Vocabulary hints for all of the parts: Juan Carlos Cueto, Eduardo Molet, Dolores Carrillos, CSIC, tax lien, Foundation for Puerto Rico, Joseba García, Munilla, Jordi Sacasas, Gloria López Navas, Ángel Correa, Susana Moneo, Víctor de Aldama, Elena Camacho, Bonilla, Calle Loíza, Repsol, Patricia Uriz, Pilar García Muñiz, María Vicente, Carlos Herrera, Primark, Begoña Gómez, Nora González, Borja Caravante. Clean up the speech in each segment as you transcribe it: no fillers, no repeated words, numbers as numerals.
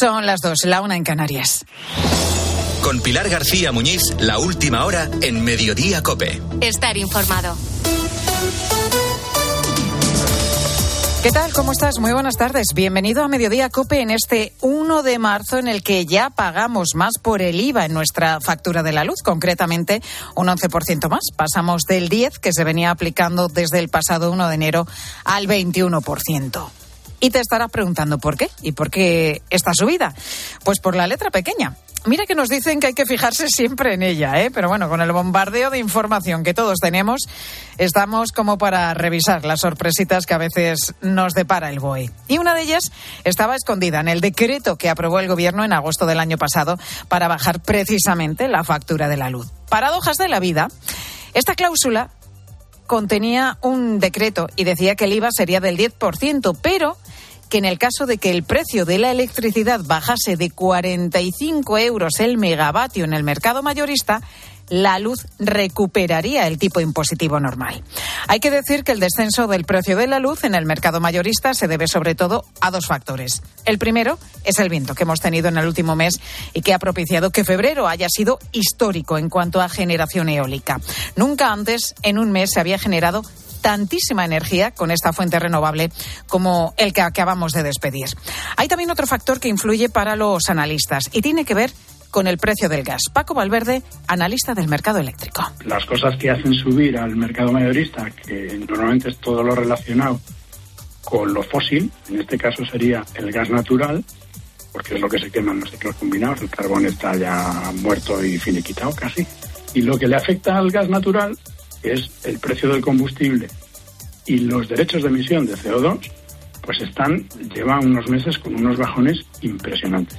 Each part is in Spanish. Son las 2, la 1 en Canarias. Con Pilar García Muñiz, la última hora en Mediodía COPE. Estar informado. ¿Qué tal? ¿Cómo estás? Muy buenas tardes. Bienvenido a Mediodía COPE en este 1 de marzo en el que ya pagamos más por el IVA en nuestra factura de la luz, concretamente un 11% más. Pasamos del 10% que se venía aplicando desde el pasado 1 de enero al 21%. Y te estarás preguntando ¿por qué? ¿Y por qué esta subida? Pues por la letra pequeña. Mira que nos dicen que hay que fijarse siempre en ella, ¿eh? Pero bueno, con el bombardeo de información que todos tenemos, estamos como para revisar las sorpresitas que a veces nos depara el BOE. Y una de ellas estaba escondida en el decreto que aprobó el Gobierno en agosto del año pasado para bajar precisamente la factura de la luz. Paradojas de la vida, esta cláusula contenía un decreto y decía que el IVA sería del 10%, pero que en el caso de que el precio de la electricidad bajase de 45 euros el megavatio en el mercado mayorista, la luz recuperaría el tipo impositivo normal. Hay que decir que el descenso del precio de la luz en el mercado mayorista se debe sobre todo a dos factores. El primero es el viento que hemos tenido en el último mes y que ha propiciado que febrero haya sido histórico en cuanto a generación eólica. Nunca antes en un mes se había generado tantísima energía con esta fuente renovable como el que acabamos de despedir. Hay también otro factor que influye para los analistas y tiene que ver con el precio del gas. Paco Valverde, analista del mercado eléctrico. Las cosas que hacen subir al mercado mayorista, que normalmente es todo lo relacionado con lo fósil, en este caso sería el gas natural, porque es lo que se quema en los ciclos combinados, el carbón está ya muerto y finiquitado casi, y lo que le afecta al gas natural es el precio del combustible y los derechos de emisión de CO2, pues llevan unos meses con unos bajones impresionantes.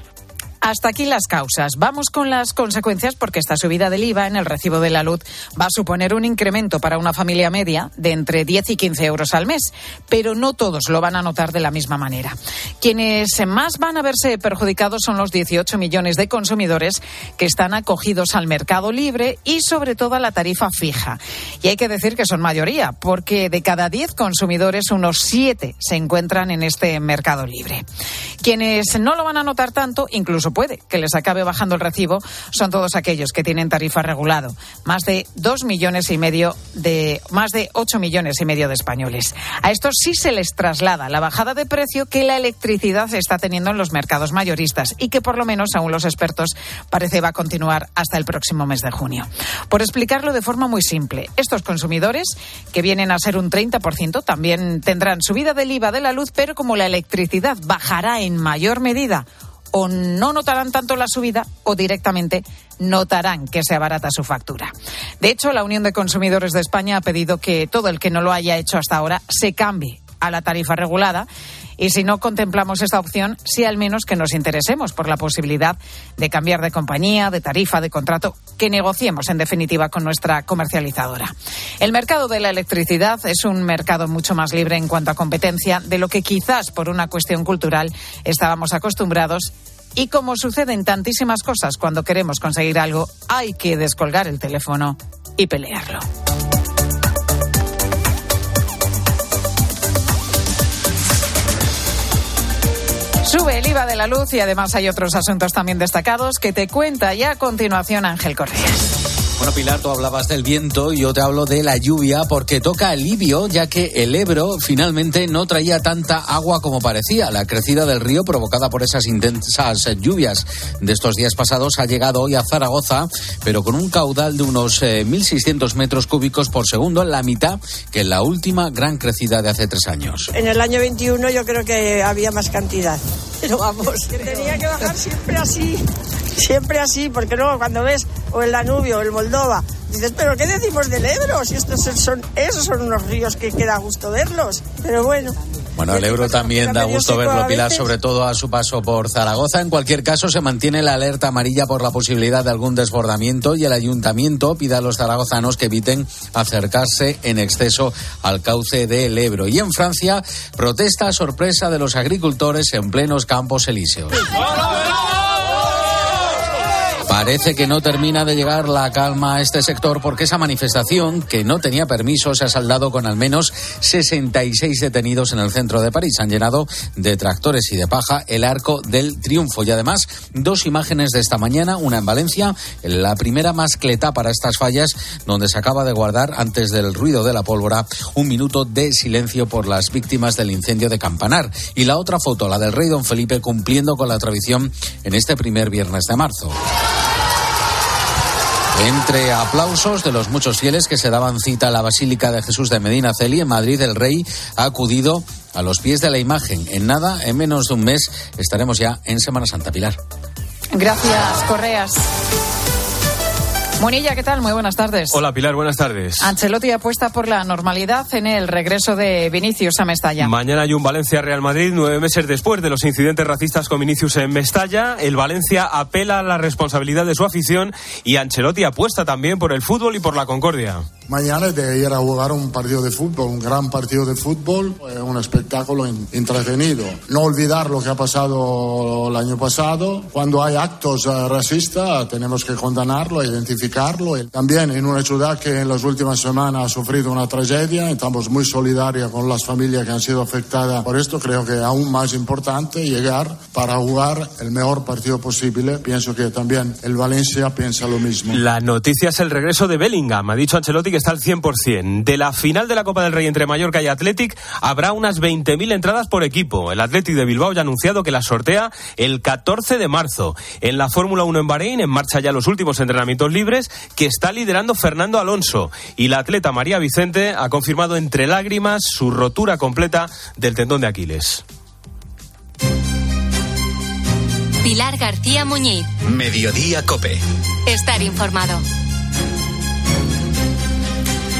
Hasta aquí las causas. Vamos con las consecuencias, porque esta subida del IVA en el recibo de la luz va a suponer un incremento para una familia media de entre 10 y 15 euros al mes, pero no todos lo van a notar de la misma manera. Quienes más van a verse perjudicados son los 18 millones de consumidores que están acogidos al mercado libre y sobre todo a la tarifa fija. Y hay que decir que son mayoría, porque de cada 10 consumidores unos 7 se encuentran en este mercado libre. Quienes no lo van a notar tanto, incluso puede que les acabe bajando el recibo, son todos aquellos que tienen tarifa regulado, más de 8 millones y medio de españoles. A estos sí se les traslada la bajada de precio que la electricidad está teniendo en los mercados mayoristas y que por lo menos aún los expertos parece va a continuar hasta el próximo mes de junio. Por explicarlo de forma muy simple, estos consumidores, que vienen a ser un 30%, también tendrán subida del IVA de la luz, pero como la electricidad bajará en mayor medida, o no notarán tanto la subida o directamente notarán que se abarata su factura. De hecho, la Unión de Consumidores de España ha pedido que todo el que no lo haya hecho hasta ahora se cambie a la tarifa regulada, y si no contemplamos esta opción, sí al menos que nos interesemos por la posibilidad de cambiar de compañía, de tarifa, de contrato, que negociemos en definitiva con nuestra comercializadora. El mercado de la electricidad es un mercado mucho más libre en cuanto a competencia de lo que quizás por una cuestión cultural estábamos acostumbrados. Y como suceden tantísimas cosas, cuando queremos conseguir algo hay que descolgar el teléfono y pelearlo. Sube el IVA de la luz y además hay otros asuntos también destacados que te cuenta ya a continuación Ángel Correa. Bueno, Pilar, tú hablabas del viento y yo te hablo de la lluvia, porque toca alivio, ya que el Ebro finalmente no traía tanta agua como parecía. La crecida del río provocada por esas intensas lluvias de estos días pasados ha llegado hoy a Zaragoza, pero con un caudal de unos 1.600 metros cúbicos por segundo, la mitad que en la última gran crecida de hace 3 años. En el año 21 yo creo que había más cantidad, pero vamos, que tenía que bajar siempre así, porque luego cuando ves o el Danubio o el Moldova, dices, pero ¿qué decimos del Ebro? Si esos son unos ríos que queda gusto verlos, pero bueno. Bueno, el Ebro también da gusto verlo, Pilar, sobre todo a su paso por Zaragoza. En cualquier caso, se mantiene la alerta amarilla por la posibilidad de algún desbordamiento y el ayuntamiento pide a los zaragozanos que eviten acercarse en exceso al cauce del Ebro. Y en Francia, protesta a sorpresa de los agricultores en plenos Campos Elíseos. Parece que no termina de llegar la calma a este sector porque esa manifestación, que no tenía permiso, se ha saldado con al menos 66 detenidos en el centro de París. Han llenado de tractores y de paja el Arco del Triunfo. Y además, dos imágenes de esta mañana, una en Valencia, la primera mascleta para estas fallas, donde se acaba de guardar, antes del ruido de la pólvora, un minuto de silencio por las víctimas del incendio de Campanar. Y la otra foto, la del rey don Felipe, cumpliendo con la tradición en este primer viernes de marzo. Entre aplausos de los muchos fieles que se daban cita a la Basílica de Jesús de Medinaceli, en Madrid, el rey ha acudido a los pies de la imagen. En nada, en menos de un mes, estaremos ya en Semana Santa, Pilar. Gracias, Correas. Bonilla, ¿qué tal? Muy buenas tardes. Hola, Pilar, buenas tardes. Ancelotti apuesta por la normalidad en el regreso de Vinicius a Mestalla. Mañana hay un Valencia-Real Madrid, 9 meses después de los incidentes racistas con Vinicius en Mestalla. El Valencia apela a la responsabilidad de su afición y Ancelotti apuesta también por el fútbol y por la concordia. Mañana es de ir a jugar un partido de fútbol, un gran partido de fútbol, un espectáculo entretenido. No olvidar lo que ha pasado el año pasado. Cuando hay actos racistas tenemos que condenarlo, identificarlo. También en una ciudad que en las últimas semanas ha sufrido una tragedia, estamos muy solidarios con las familias que han sido afectadas por esto. Creo que es aún más importante llegar para jugar el mejor partido posible. Pienso que también el Valencia piensa lo mismo. La noticia es el regreso de Bellingham. Ha dicho Ancelotti que está al 100%. De la final de la Copa del Rey entre Mallorca y Athletic habrá unas 20.000 entradas por equipo. El Athletic de Bilbao ya ha anunciado que la sortea el 14 de marzo. En la Fórmula 1 en Bahrein, en marcha ya los últimos entrenamientos libres que está liderando Fernando Alonso, y la atleta María Vicente ha confirmado entre lágrimas su rotura completa del tendón de Aquiles. Pilar García Muñiz. Mediodía COPE. Estar informado.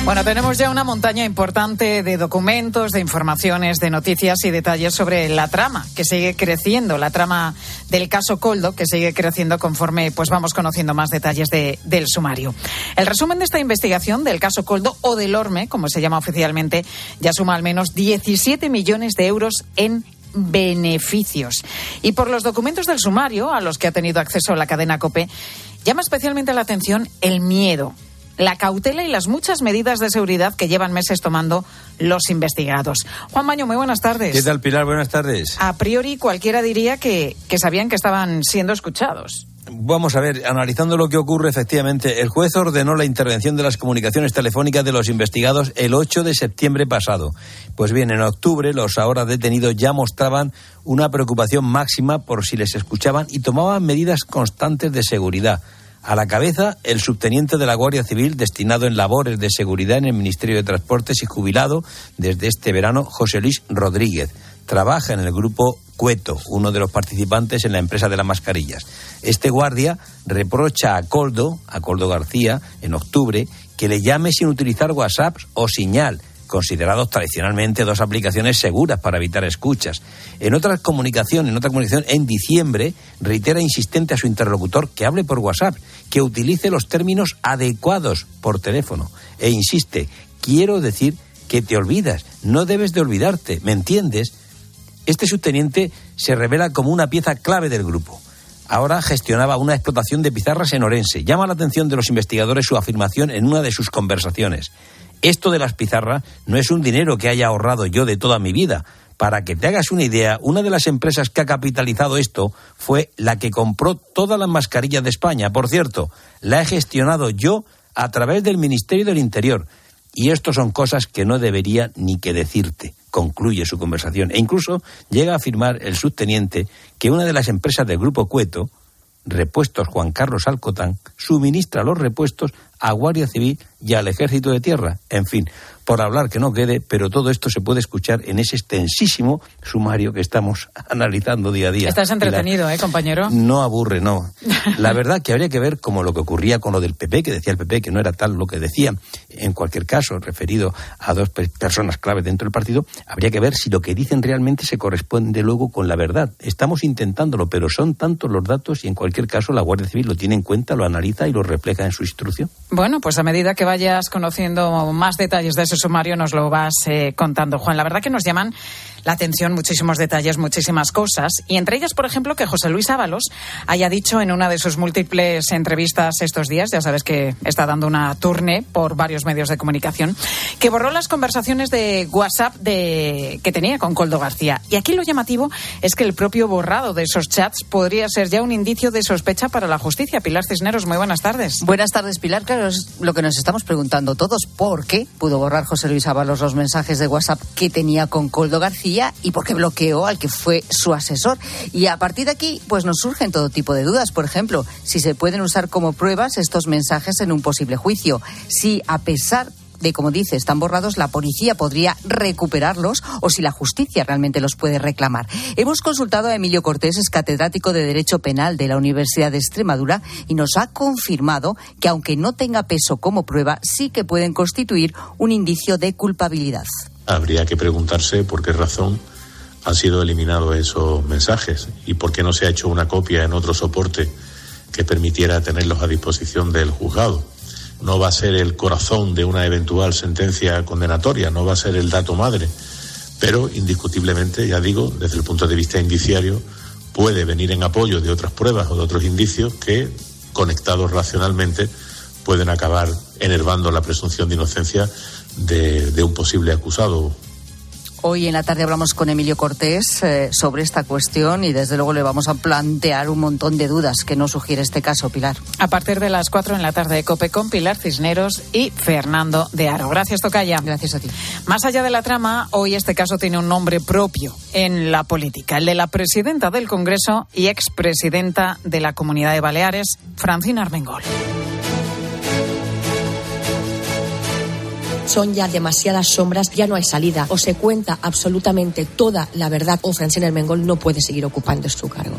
Bueno, tenemos ya una montaña importante de documentos, de informaciones, de noticias y detalles sobre la trama que sigue creciendo, la trama del caso Koldo, que sigue creciendo conforme pues vamos conociendo más detalles del sumario. El resumen de esta investigación del caso Koldo, o del Orme, como se llama oficialmente, ya suma al menos 17 millones de euros en beneficios. Y por los documentos del sumario a los que ha tenido acceso la cadena COPE, llama especialmente la atención el miedo, la cautela y las muchas medidas de seguridad que llevan meses tomando los investigados. Juan Maño, muy buenas tardes. ¿Qué tal, Pilar? Buenas tardes. A priori, cualquiera diría que sabían que estaban siendo escuchados. Vamos a ver, analizando lo que ocurre, efectivamente, el juez ordenó la intervención de las comunicaciones telefónicas de los investigados el 8 de septiembre pasado. Pues bien, en octubre los ahora detenidos ya mostraban una preocupación máxima por si les escuchaban y tomaban medidas constantes de seguridad. A la cabeza, el subteniente de la Guardia Civil, destinado en labores de seguridad en el Ministerio de Transportes y jubilado desde este verano, José Luis Rodríguez. Trabaja en el grupo Cueto, uno de los participantes en la empresa de las mascarillas. Este guardia reprocha a Koldo García, en octubre, que le llame sin utilizar WhatsApp o Señal, considerados tradicionalmente dos aplicaciones seguras para evitar escuchas. En otra comunicación, en diciembre, reitera insistente a su interlocutor que hable por WhatsApp, que utilice los términos adecuados por teléfono. E insiste, quiero decir que te olvidas, no debes de olvidarte, ¿me entiendes? Este subteniente se revela como una pieza clave del grupo. Ahora gestionaba una explotación de pizarras en Orense. Llama la atención de los investigadores su afirmación en una de sus conversaciones. Esto de las pizarras no es un dinero que haya ahorrado yo de toda mi vida. Para que te hagas una idea, una de las empresas que ha capitalizado esto fue la que compró todas las mascarillas de España. Por cierto, la he gestionado yo a través del Ministerio del Interior. Y esto son cosas que no debería ni que decirte, concluye su conversación. E incluso llega a afirmar el subteniente que una de las empresas del Grupo Cueto, Repuestos Juan Carlos Alcotán, suministra los repuestos a Guardia Civil y al Ejército de Tierra. En fin, por hablar que no quede, pero todo esto se puede escuchar en ese extensísimo sumario que estamos analizando día a día. Estás entretenido, compañero. No aburre, no. La verdad que habría que ver como lo que ocurría con lo del PP, que decía el PP que no era tal lo que decía. En cualquier caso, referido a dos personas claves dentro del partido, habría que ver si lo que dicen realmente se corresponde luego con la verdad. Estamos intentándolo, pero son tantos los datos y en cualquier caso la Guardia Civil lo tiene en cuenta, lo analiza y lo refleja en su instrucción. Bueno, pues a medida que vayas conociendo más detalles de ese sumario nos lo vas contando, Juan. La verdad que nos llaman la atención muchísimos detalles, muchísimas cosas, y entre ellas, por ejemplo, que José Luis Ábalos haya dicho en una de sus múltiples entrevistas estos días, ya sabes que está dando una tournée por varios medios de comunicación, que borró las conversaciones de WhatsApp que tenía con Koldo García. Y aquí lo llamativo es que el propio borrado de esos chats podría ser ya un indicio de sospecha para la justicia. Pilar Cisneros, muy buenas tardes. Buenas tardes, Pilar. Claro, es lo que nos estamos preguntando todos. ¿Por qué pudo borrar José Luis Ábalos los mensajes de WhatsApp que tenía con Koldo García y por qué bloqueó al que fue su asesor? Y a partir de aquí, pues nos surgen todo tipo de dudas. Por ejemplo, si se pueden usar como pruebas estos mensajes en un posible juicio. Si, a pesar de, como dice, están borrados, la policía podría recuperarlos o si la justicia realmente los puede reclamar. Hemos consultado a Emilio Cortés, es catedrático de Derecho Penal de la Universidad de Extremadura, y nos ha confirmado que, aunque no tenga peso como prueba, sí que pueden constituir un indicio de culpabilidad. Habría que preguntarse por qué razón han sido eliminados esos mensajes y por qué no se ha hecho una copia en otro soporte que permitiera tenerlos a disposición del juzgado. No va a ser el corazón de una eventual sentencia condenatoria, no va a ser el dato madre, pero indiscutiblemente, ya digo, desde el punto de vista indiciario, puede venir en apoyo de otras pruebas o de otros indicios que, conectados racionalmente, pueden acabar enervando la presunción de inocencia de un posible acusado. Hoy en la tarde hablamos con Emilio Cortés sobre esta cuestión y desde luego le vamos a plantear un montón de dudas que nos sugiere este caso, Pilar. A partir de las 4 en la tarde de COPE con Pilar Cisneros y Fernando de Aro. Gracias, tocaya. Gracias a ti. Más allá de la trama, hoy este caso tiene un nombre propio en la política, el de la presidenta del Congreso y expresidenta de la Comunidad de Baleares, Francina Armengol. Son ya demasiadas sombras, ya no hay salida. O se cuenta absolutamente toda la verdad o Francina Armengol no puede seguir ocupando su cargo.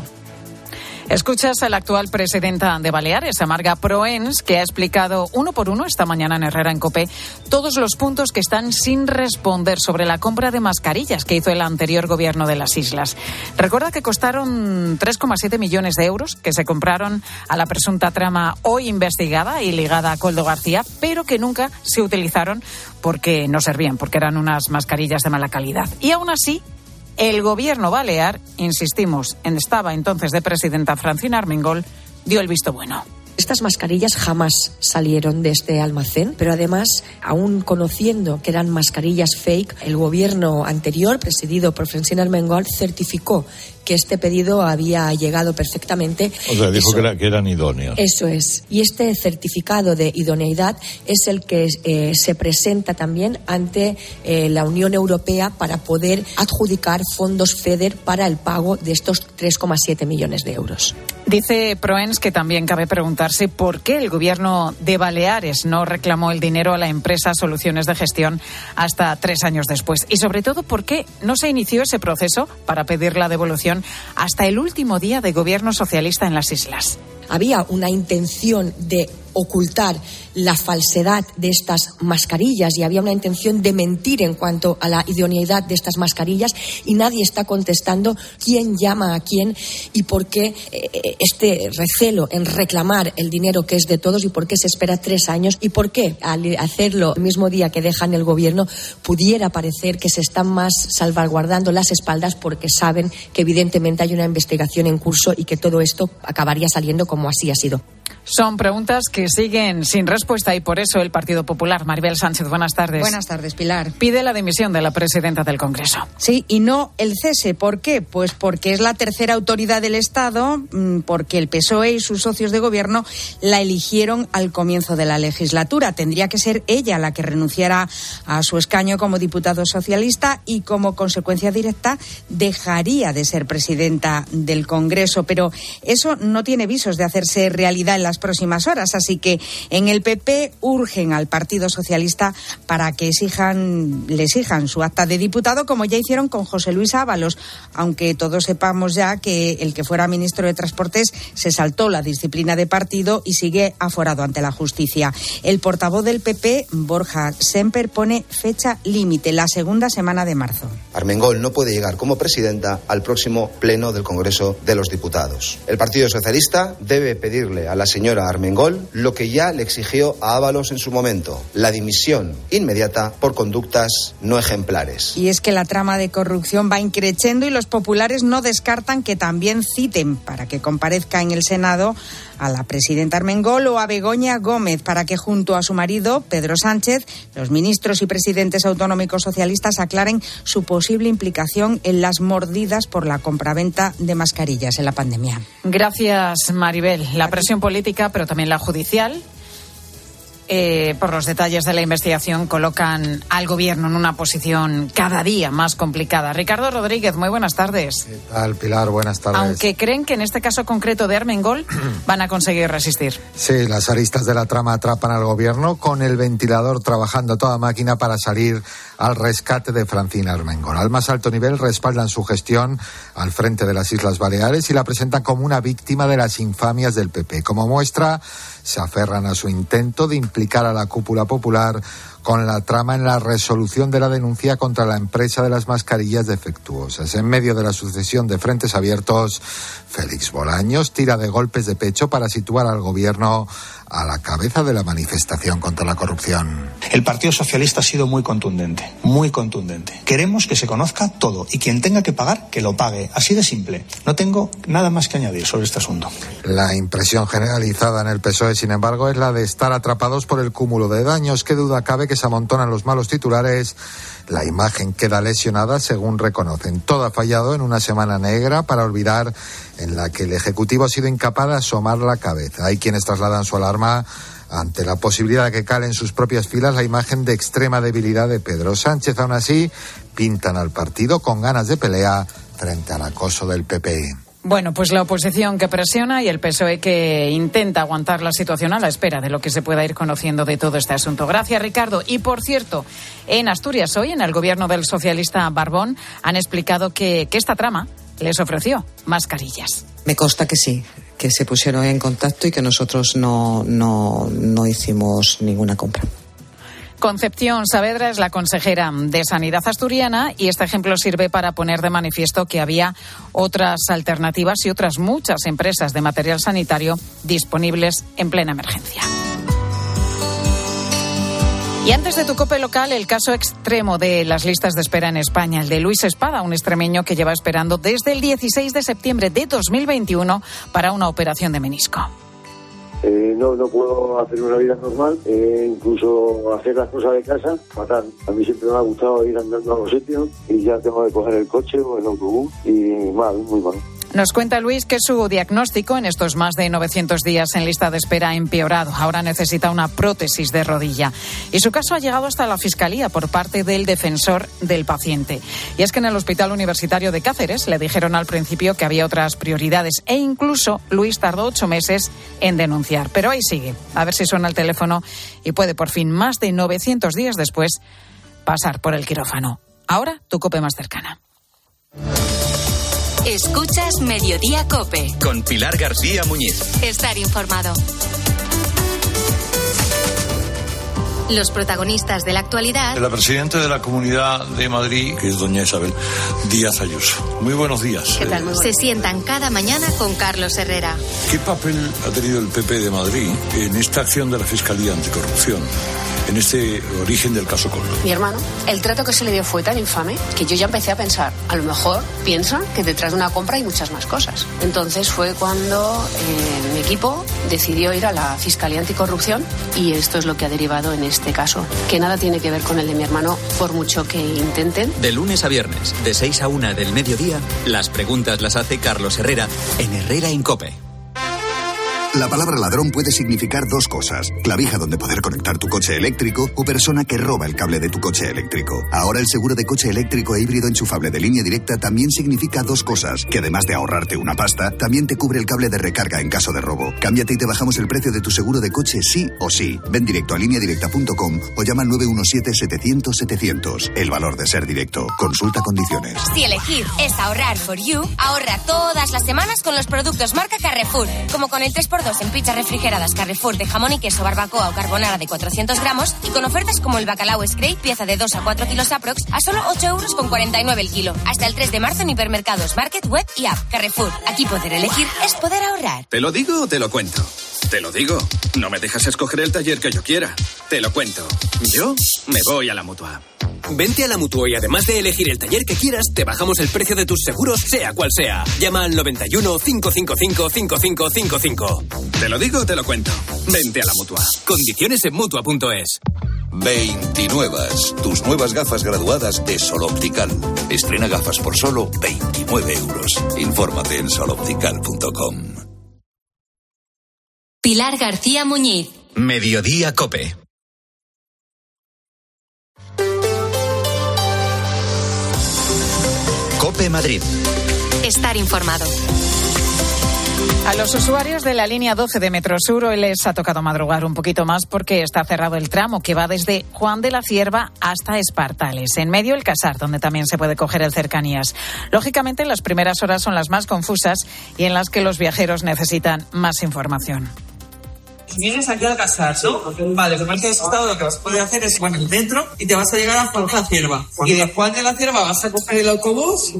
Escuchas a la actual presidenta de Baleares, Marga Prohens, que ha explicado uno por uno esta mañana en Herrera en COPE todos los puntos que están sin responder sobre la compra de mascarillas que hizo el anterior gobierno de las islas. Recuerda que costaron 3,7 millones de euros que se compraron a la presunta trama hoy investigada y ligada a Koldo García, pero que nunca se utilizaron porque no servían, porque eran unas mascarillas de mala calidad. Y aún así, el gobierno balear, insistimos, estaba entonces de presidenta Francina Armengol, dio el visto bueno. Estas mascarillas jamás salieron de este almacén, pero además, aún conociendo que eran mascarillas fake, el gobierno anterior, presidido por Francina Armengol, certificó que este pedido había llegado perfectamente. O sea, dijo que eran idóneos. Eso es. Y este certificado de idoneidad es el que se presenta también ante la Unión Europea para poder adjudicar fondos FEDER para el pago de estos 3,7 millones de euros. Dice Prohens que también cabe preguntarse por qué el gobierno de Baleares no reclamó el dinero a la empresa Soluciones de Gestión hasta 3 años después. Y sobre todo, por qué no se inició ese proceso para pedir la devolución hasta el último día de gobierno socialista en las islas. Había una intención de ocultar la falsedad de estas mascarillas y había una intención de mentir en cuanto a la idoneidad de estas mascarillas y nadie está contestando quién llama a quién y por qué este recelo en reclamar el dinero que es de todos y por qué se espera 3 años y por qué al hacerlo el mismo día que dejan el gobierno pudiera parecer que se están más salvaguardando las espaldas porque saben que evidentemente hay una investigación en curso y que todo esto acabaría saliendo como así ha sido. Son preguntas que siguen sin respuesta y por eso el Partido Popular, Maribel Sánchez, buenas tardes. Buenas tardes, Pilar. Pide la dimisión de la presidenta del Congreso. Sí, y no el cese. ¿Por qué? Pues porque es la tercera autoridad del Estado, porque el PSOE y sus socios de gobierno la eligieron al comienzo de la legislatura. Tendría que ser ella la que renunciara a su escaño como diputado socialista y como consecuencia directa dejaría de ser presidenta del Congreso. Pero eso no tiene visos de hacerse realidad en las próximas horas, así que en el PP urgen al Partido Socialista para que le exijan su acta de diputado, como ya hicieron con José Luis Ábalos, aunque todos sepamos ya que el que fuera ministro de Transportes se saltó la disciplina de partido y sigue aforado ante la justicia. El portavoz del PP, Borja Semper, pone fecha límite, la segunda semana de marzo. Armengol no puede llegar como presidenta al próximo pleno del Congreso de los Diputados. El Partido Socialista debe pedirle a la señora señora Armengol lo que ya le exigió a Ábalos en su momento, la dimisión inmediata por conductas no ejemplares. Y es que la trama de corrupción va increciendo y los populares no descartan que también citen para que comparezca en el Senado a la presidenta Armengol o a Begoña Gómez para que junto a su marido, Pedro Sánchez, los ministros y presidentes autonómicos socialistas aclaren su posible implicación en las mordidas por la compraventa de mascarillas en la pandemia. Gracias, Maribel. La presión política, pero también la judicial, por los detalles de la investigación, colocan al gobierno en una posición cada día más complicada. Ricardo Rodríguez, muy buenas tardes. ¿Qué tal, Pilar? Buenas tardes. Aunque creen que en este caso concreto de Armengol van a conseguir resistir. Sí, las aristas de la trama atrapan al gobierno con el ventilador trabajando toda máquina para salir al rescate de Francina Armengol. Al más alto nivel respaldan su gestión al frente de las Islas Baleares y la presentan como una víctima de las infamias del PP. Como muestra, se aferran a su intento de implicar a la cúpula popular con la trama en la resolución de la denuncia contra la empresa de las mascarillas defectuosas. En medio de la sucesión de frentes abiertos, Félix Bolaños tira de golpes de pecho para situar al gobierno a la cabeza de la manifestación contra la corrupción. El Partido Socialista ha sido muy contundente, muy contundente. Queremos que se conozca todo y quien tenga que pagar, que lo pague. Así de simple. No tengo nada más que añadir sobre este asunto. La impresión generalizada en el PSOE, sin embargo, es la de estar atrapados por el cúmulo de daños. Qué duda cabe que se amontonan los malos titulares. La imagen queda lesionada, según reconocen. Todo ha fallado en una semana negra para olvidar, en la que el Ejecutivo ha sido incapaz de asomar la cabeza. Hay quienes trasladan su alarma ante la posibilidad de que cale en sus propias filas la imagen de extrema debilidad de Pedro Sánchez. Aún así, pintan al partido con ganas de pelea frente al acoso del PP. Bueno, pues la oposición que presiona y el PSOE que intenta aguantar la situación a la espera de lo que se pueda ir conociendo de todo este asunto. Gracias, Ricardo. Y por cierto, en Asturias hoy, en el gobierno del socialista Barbón, han explicado que esta trama les ofreció mascarillas. Me consta que sí, que se pusieron en contacto y que nosotros no hicimos ninguna compra. Concepción Saavedra es la consejera de Sanidad asturiana y este ejemplo sirve para poner de manifiesto que había otras alternativas y otras muchas empresas de material sanitario disponibles en plena emergencia. Y antes de tu COPE local, el caso extremo de las listas de espera en España, el de Luis Espada, un extremeño que lleva esperando desde el 16 de septiembre de 2021 para una operación de menisco. No puedo hacer una vida normal, incluso hacer las cosas de casa, fatal. A mí siempre me ha gustado ir andando a los sitios y ya tengo que coger el coche o el autobús y mal, muy mal. Nos cuenta Luis que su diagnóstico en estos más de 900 días en lista de espera ha empeorado. Ahora necesita una prótesis de rodilla. Y su caso ha llegado hasta la Fiscalía por parte del defensor del paciente. Y es que en el Hospital Universitario de Cáceres le dijeron al principio que había otras prioridades. E incluso Luis tardó 8 meses en denunciar. Pero ahí sigue. A ver si suena el teléfono y puede por fin, más de 900 días después, pasar por el quirófano. Ahora tu COPE más cercana. Escuchas Mediodía COPE. Con Pilar García Muñiz. Estar informado. Los protagonistas de la actualidad. La presidenta de la Comunidad de Madrid, que es doña Isabel Díaz Ayuso. Muy buenos días. ¿Qué tal? Muy buenos. Se sientan cada mañana con Carlos Herrera. ¿Qué papel ha tenido el PP de Madrid en esta acción de la Fiscalía Anticorrupción? En este origen del caso Koldo. Mi hermano, el trato que se le dio fue tan infame que yo ya empecé a pensar, a lo mejor piensan que detrás de una compra hay muchas más cosas. Entonces fue cuando mi equipo decidió ir a la Fiscalía Anticorrupción y esto es lo que ha derivado en este caso, que nada tiene que ver con el de mi hermano, por mucho que intenten. De lunes a viernes, de 6 a 1 del mediodía, las preguntas las hace Carlos Herrera en Herrera en COPE. La palabra ladrón puede significar dos cosas: clavija donde poder conectar tu coche eléctrico o persona que roba el cable de tu coche eléctrico. Ahora el seguro de coche eléctrico e híbrido enchufable de Línea Directa también significa dos cosas, que además de ahorrarte una pasta, también te cubre el cable de recarga en caso de robo. Cámbiate y te bajamos el precio de tu seguro de coche sí o sí. Ven directo a lineadirecta.com o llama al 917-700-700. El valor de ser directo. Consulta condiciones. Si elegir es ahorrar for you, ahorra todas las semanas con los productos marca Carrefour, como con el 3x2 en pizzas refrigeradas Carrefour de jamón y queso, barbacoa o carbonara de 400 gramos y con ofertas como el bacalao Scrape, pieza de 2 a 4 kilos aprox, a solo 8,49 € el kilo. Hasta el 3 de marzo en hipermercados, market, web y app. Carrefour. Aquí poder elegir es poder ahorrar. ¿Te lo digo o te lo cuento? Te lo digo, no me dejas escoger el taller que yo quiera. Te lo cuento, yo me voy a la Mutua. Vente a la Mutua y además de elegir el taller que quieras, te bajamos el precio de tus seguros, sea cual sea. Llama al 91 555 5555. Te lo digo, te lo cuento. Vente a la Mutua. Condiciones en Mutua.es. 29. Tus nuevas gafas graduadas de Sol Optical. Estrena gafas por solo 29€. Infórmate en soloptical.com. Pilar García Muñiz. Mediodía COPE. COPE Madrid. Estar informado. A los usuarios de la línea 12 de Metrosur hoy les ha tocado madrugar un poquito más porque está cerrado el tramo que va desde Juan de la Cierva hasta Espartales. En medio el Casar, donde también se puede coger el Cercanías. Lógicamente, las primeras horas son las más confusas y en las que los viajeros necesitan más información. Vienes aquí al Casar, ¿no? Vale, pero en este estado lo que vas a poder hacer es, bueno, dentro y te vas a llegar a Juan de la Cierva. Y de Juan de la Cierva vas a coger el autobús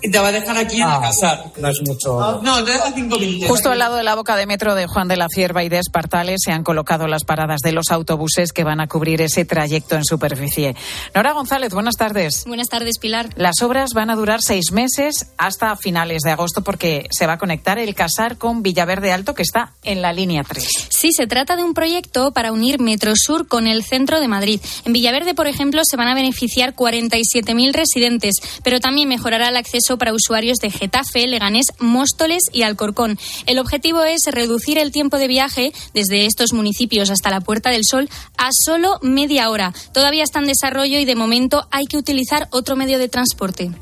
y te va a dejar aquí en el Casar. No es mucho. No, te deja 5 minutos. Justo al lado de la boca de metro de Juan de la Cierva y de Espartales se han colocado las paradas de los autobuses que van a cubrir ese trayecto en superficie. Nora González, buenas tardes. Buenas tardes, Pilar. Las obras van a durar 6 meses hasta finales de agosto porque se va a conectar el Casar con Villaverde Alto, que está en la línea 3. Sí, se trata de un proyecto para unir Metrosur con el centro de Madrid. En Villaverde, por ejemplo, se van a beneficiar 47.000 residentes, pero también mejorará el acceso para usuarios de Getafe, Leganés, Móstoles y Alcorcón. El objetivo es reducir el tiempo de viaje desde estos municipios hasta la Puerta del Sol a solo media hora. Todavía está en desarrollo y de momento hay que utilizar otro medio de transporte.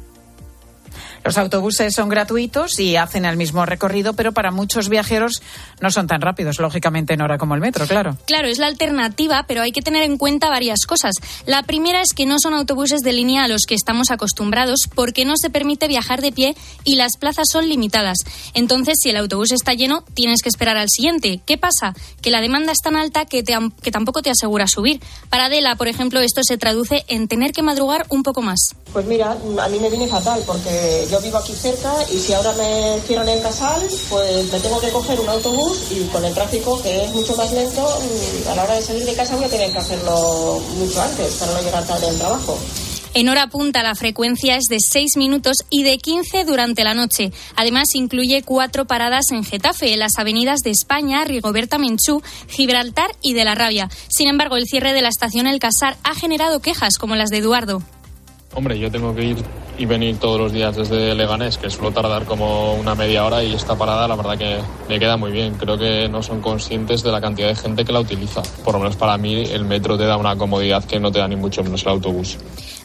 Los autobuses son gratuitos y hacen el mismo recorrido, pero para muchos viajeros no son tan rápidos, lógicamente, en hora como el metro, claro. Claro, es la alternativa, pero hay que tener en cuenta varias cosas. La primera es que no son autobuses de línea a los que estamos acostumbrados, porque no se permite viajar de pie y las plazas son limitadas. Entonces, si el autobús está lleno, tienes que esperar al siguiente. ¿Qué pasa? Que la demanda es tan alta que tampoco te asegura subir. Para Adela, por ejemplo, esto se traduce en tener que madrugar un poco más. Pues mira, a mí me viene fatal, porque yo vivo aquí cerca y si ahora me cierran el Casal, pues me tengo que coger un autobús y con el tráfico, que es mucho más lento, a la hora de salir de casa voy a tener que hacerlo mucho antes para no llegar tarde al trabajo. En hora punta la frecuencia es de 6 minutos y de 15 durante la noche. Además, incluye 4 paradas en Getafe, en las avenidas de España, Rigoberta Menchú, Gibraltar y de la Rabia. Sin embargo, el cierre de la estación El Casar ha generado quejas como las de Eduardo. Hombre, yo tengo que ir y venir todos los días desde Leganés, que suelo tardar como una media hora y esta parada la verdad que me queda muy bien. Creo que no son conscientes de la cantidad de gente que la utiliza. Por lo menos para mí el metro te da una comodidad que no te da ni mucho menos el autobús.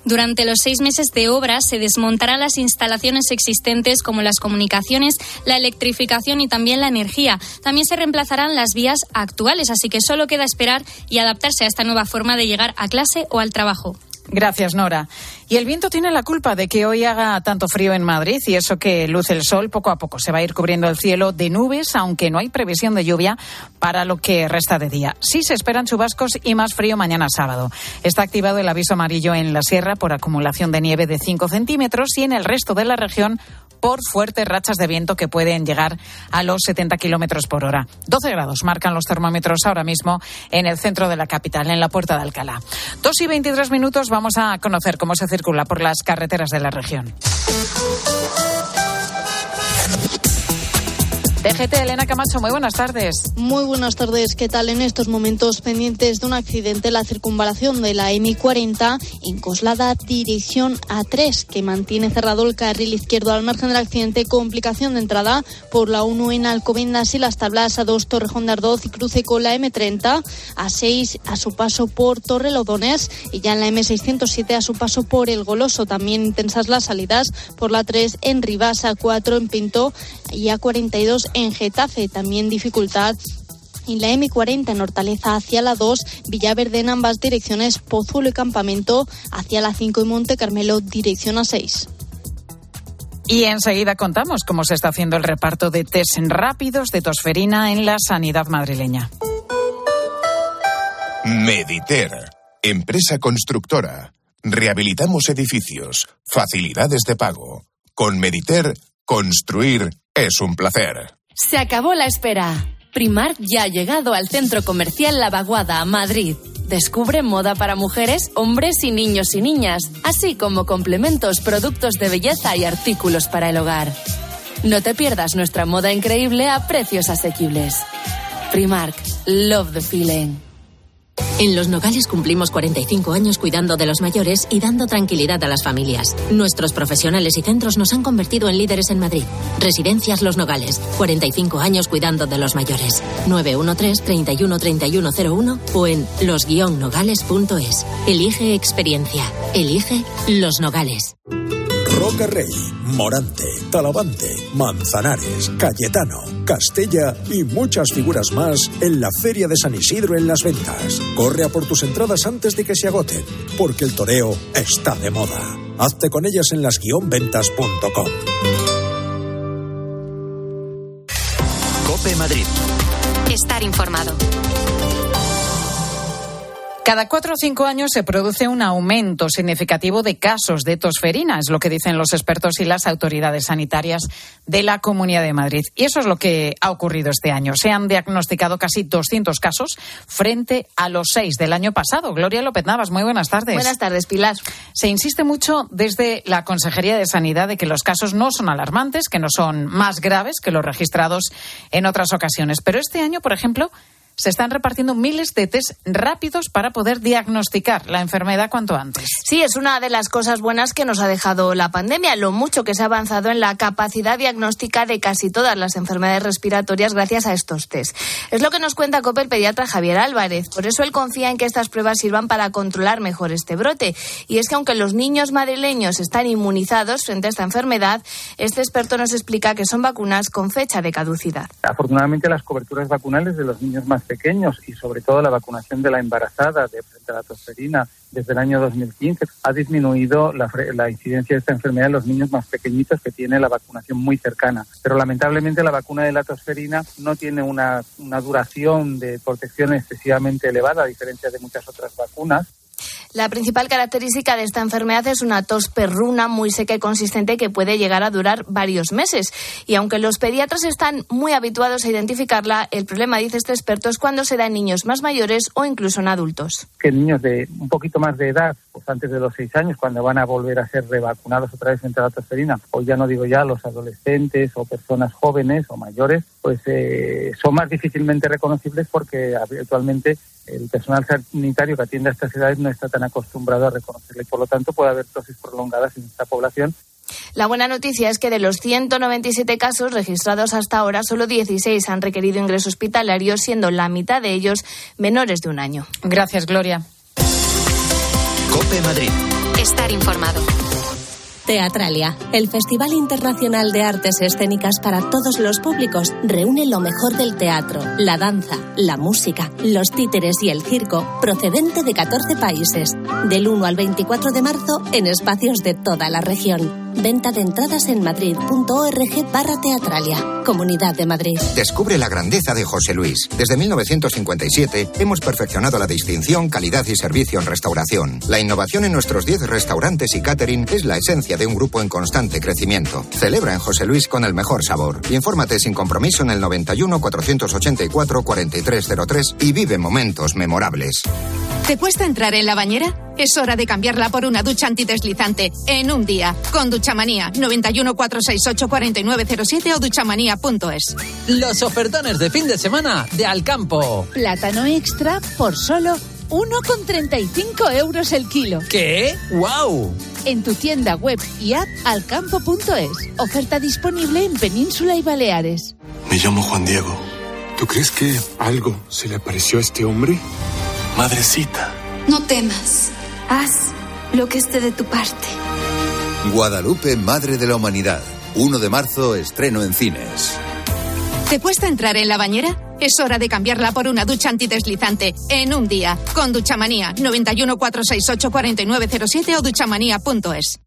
Durante los 6 meses de obras se desmontarán las instalaciones existentes como las comunicaciones, la electrificación y también la energía. También se reemplazarán las vías actuales, así que solo queda esperar y adaptarse a esta nueva forma de llegar a clase o al trabajo. Gracias, Nora. Y el viento tiene la culpa de que hoy haga tanto frío en Madrid y eso que luce el sol poco a poco. Se va a ir cubriendo el cielo de nubes, aunque no hay previsión de lluvia para lo que resta de día. Sí se esperan chubascos y más frío mañana sábado. Está activado el aviso amarillo en la sierra por acumulación de nieve de 5 centímetros y en el resto de la región por fuertes rachas de viento que pueden llegar a los 70 kilómetros por hora. 12 grados marcan los termómetros ahora mismo en el centro de la capital, en la Puerta de Alcalá. 2:23, vamos a conocer cómo se circula por las carreteras de la región. DGT, Elena Camacho, muy buenas tardes. Muy buenas tardes, ¿qué tal? En estos momentos pendientes de un accidente, la circunvalación de la M40 en Coslada, dirección A3, que mantiene cerrado el carril izquierdo al margen del accidente, complicación de entrada por la 1 en Alcobendas y Las Tablas, A2 Torrejón de Ardoz y cruce con la M30, A6 a su paso por Torrelodones y ya en la M607 a su paso por El Goloso, también intensas las salidas por la 3 en Ribas, A4 en Pinto y A42 en Getafe, también dificultad en la M40 en Hortaleza hacia la 2, Villaverde en ambas direcciones, Pozuelo y Campamento hacia la 5 y Monte Carmelo dirección a 6. Y enseguida contamos cómo se está haciendo el reparto de test rápidos de tosferina en la sanidad madrileña. Mediter, empresa constructora. Rehabilitamos edificios, facilidades de pago. Con Mediter, construir es un placer. Se acabó la espera. Primark ya ha llegado al Centro Comercial La Vaguada, Madrid. Descubre moda para mujeres, hombres y niños y niñas, así como complementos, productos de belleza y artículos para el hogar. No te pierdas nuestra moda increíble a precios asequibles. Primark, love the feeling. En Los Nogales cumplimos 45 años cuidando de los mayores y dando tranquilidad a las familias. Nuestros profesionales y centros nos han convertido en líderes en Madrid. Residencias Los Nogales, 45 años cuidando de los mayores. 913-31-3101 o en los-nogales.es. Elige experiencia. Elige Los Nogales. Roca Rey, Morante, Talavante, Manzanares, Cayetano, Castella y muchas figuras más en la Feria de San Isidro en Las Ventas. Corre a por tus entradas antes de que se agoten, porque el toreo está de moda. Hazte con ellas en las-ventas.com. COPE Madrid. Estar informado. Cada 4 o 5 años se produce un aumento significativo de casos de tosferina, es lo que dicen los expertos y las autoridades sanitarias de la Comunidad de Madrid. Y eso es lo que ha ocurrido este año. Se han diagnosticado casi 200 casos frente a los 6 del año pasado. Gloria López Navas, muy buenas tardes. Buenas tardes, Pilar. Se insiste mucho desde la Consejería de Sanidad de que los casos no son alarmantes, que no son más graves que los registrados en otras ocasiones. Pero este año, por ejemplo, se están repartiendo miles de test rápidos para poder diagnosticar la enfermedad cuanto antes. Sí, es una de las cosas buenas que nos ha dejado la pandemia, lo mucho que se ha avanzado en la capacidad diagnóstica de casi todas las enfermedades respiratorias gracias a estos test. Es lo que nos cuenta COPE el pediatra Javier Álvarez. Por eso él confía en que estas pruebas sirvan para controlar mejor este brote. Y es que aunque los niños madrileños están inmunizados frente a esta enfermedad, este experto nos explica que son vacunas con fecha de caducidad. Afortunadamente, las coberturas vacunales de los niños más pequeños y sobre todo la vacunación de la embarazada de frente a la tosferina desde el año 2015 ha disminuido la incidencia de esta enfermedad en los niños más pequeñitos que tiene la vacunación muy cercana. Pero lamentablemente la vacuna de la tosferina no tiene una duración de protección excesivamente elevada a diferencia de muchas otras vacunas. La principal característica de esta enfermedad es una tos perruna muy seca y consistente que puede llegar a durar varios meses. Y aunque los pediatras están muy habituados a identificarla, el problema, dice este experto, es cuando se da en niños más mayores o incluso en adultos. Que niños de un poquito más de edad, pues antes de los 6 años, cuando van a volver a ser revacunados otra vez frente a la tosferina, o ya no digo ya los adolescentes o personas jóvenes o mayores, pues son más difícilmente reconocibles porque habitualmente el personal sanitario que atiende a estas edades no está tan acostumbrado a reconocerle. Por lo tanto, puede haber dosis prolongadas en esta población. La buena noticia es que de los 197 casos registrados hasta ahora, solo 16 han requerido ingreso hospitalario, siendo la mitad de ellos menores de 1 año. Gracias, Gloria. COPE Madrid. Estar informado. Teatralia, el Festival Internacional de Artes Escénicas para todos los públicos, reúne lo mejor del teatro, la danza, la música, los títeres y el circo, procedente de 14 países. Del 1 al 24 de marzo, en espacios de toda la región. Venta de entradas en madrid.org/teatralia. Comunidad de Madrid. Descubre la grandeza de José Luis. Desde 1957 hemos perfeccionado la distinción, calidad y servicio en restauración. La innovación en nuestros 10 restaurantes y catering es la esencia de un grupo en constante crecimiento. Celebra en José Luis con el mejor sabor. Infórmate sin compromiso en el 91 484 4303 y vive momentos memorables. ¿Te cuesta entrar en la bañera? Es hora de cambiarla por una ducha antideslizante en un día. Con Duchamanía, 91 468 4907 o duchamanía.es. Los ofertones de fin de semana de Alcampo. Plátano extra por solo 1,35 euros el kilo. ¿Qué? ¡Wow! En tu tienda web y app alcampo.es. Oferta disponible en Península y Baleares. Me llamo Juan Diego. ¿Tú crees que algo se le apareció a este hombre? Madrecita, no temas. Haz lo que esté de tu parte. Guadalupe, Madre de la Humanidad. 1 de marzo, estreno en cines. ¿Te cuesta entrar en la bañera? Es hora de cambiarla por una ducha antideslizante en un día. Con Duchamanía, 91 468 4907 o duchamanía.es.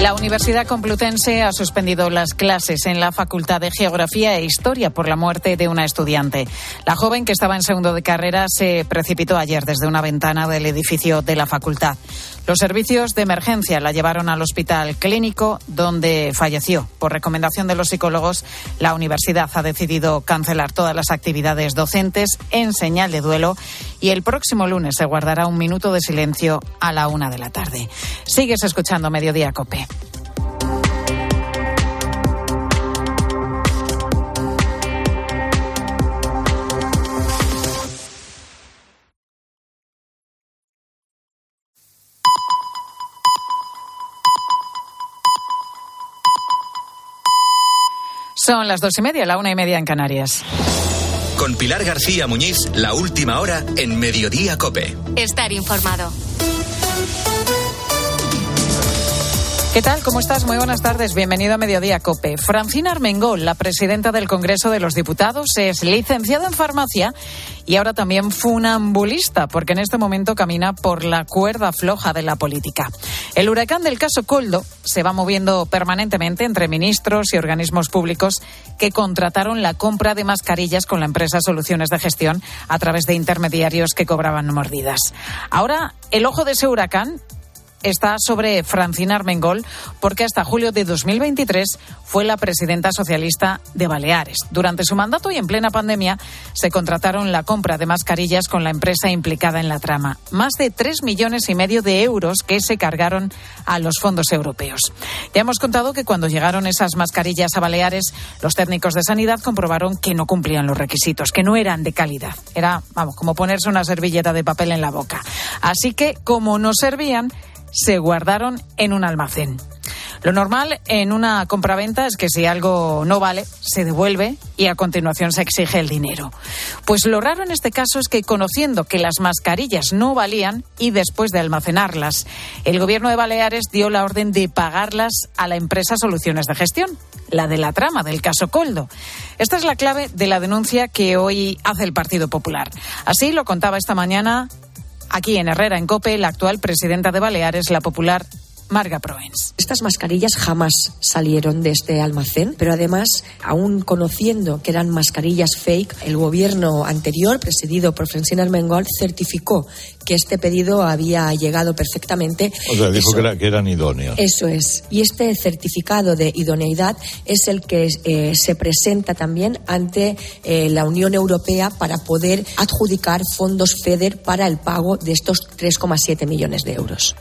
La Universidad Complutense ha suspendido las clases en la Facultad de Geografía e Historia por la muerte de una estudiante. La joven, que estaba en segundo de carrera, se precipitó ayer desde una ventana del edificio de la facultad. Los servicios de emergencia la llevaron al hospital clínico, donde falleció. Por recomendación de los psicólogos, la universidad ha decidido cancelar todas las actividades docentes en señal de duelo y el próximo lunes se guardará un minuto de silencio a la 1:00 p.m. Sigues escuchando Mediodía COPE. Son las 2:30, la 1:30 en Canarias. Con Pilar García Muñiz, la última hora en Mediodía COPE. Estar informado. ¿Qué tal? ¿Cómo estás? Muy buenas tardes. Bienvenido a Mediodía COPE. Francina Armengol, la presidenta del Congreso de los Diputados, es licenciada en farmacia y ahora también funambulista, porque en este momento camina por la cuerda floja de la política. El huracán del caso Koldo se va moviendo permanentemente entre ministros y organismos públicos que contrataron la compra de mascarillas con la empresa Soluciones de Gestión a través de intermediarios que cobraban mordidas. Ahora, el ojo de ese huracán está sobre Francina Armengol, porque hasta julio de 2023 fue la presidenta socialista de Baleares. Durante su mandato y en plena pandemia se contrataron la compra de mascarillas con la empresa implicada en la trama. Más de 3,5 millones de euros que se cargaron a los fondos europeos. Ya hemos contado que cuando llegaron esas mascarillas a Baleares, los técnicos de sanidad comprobaron que no cumplían los requisitos, que no eran de calidad. Era, vamos, como ponerse una servilleta de papel en la boca. Así que, como no servían, se guardaron en un almacén. Lo normal en una compraventa es que si algo no vale, se devuelve y a continuación se exige el dinero. Pues lo raro en este caso es que, conociendo que las mascarillas no valían y después de almacenarlas, el gobierno de Baleares dio la orden de pagarlas a la empresa Soluciones de Gestión, la de la trama del caso Koldo. Esta es la clave de la denuncia que hoy hace el Partido Popular. Así lo contaba esta mañana aquí en Herrera en COPE la actual presidenta de Baleares, la popular Marga Prohens. Estas mascarillas jamás salieron de este almacén, pero además, aún conociendo que eran mascarillas fake, el gobierno anterior, presidido por Francina Armengol, certificó que este pedido había llegado perfectamente. O sea, dijo que eran idóneos. Eso es. Y este certificado de idoneidad es el que se presenta también ante la Unión Europea para poder adjudicar fondos FEDER para el pago de estos 3,7 millones de euros.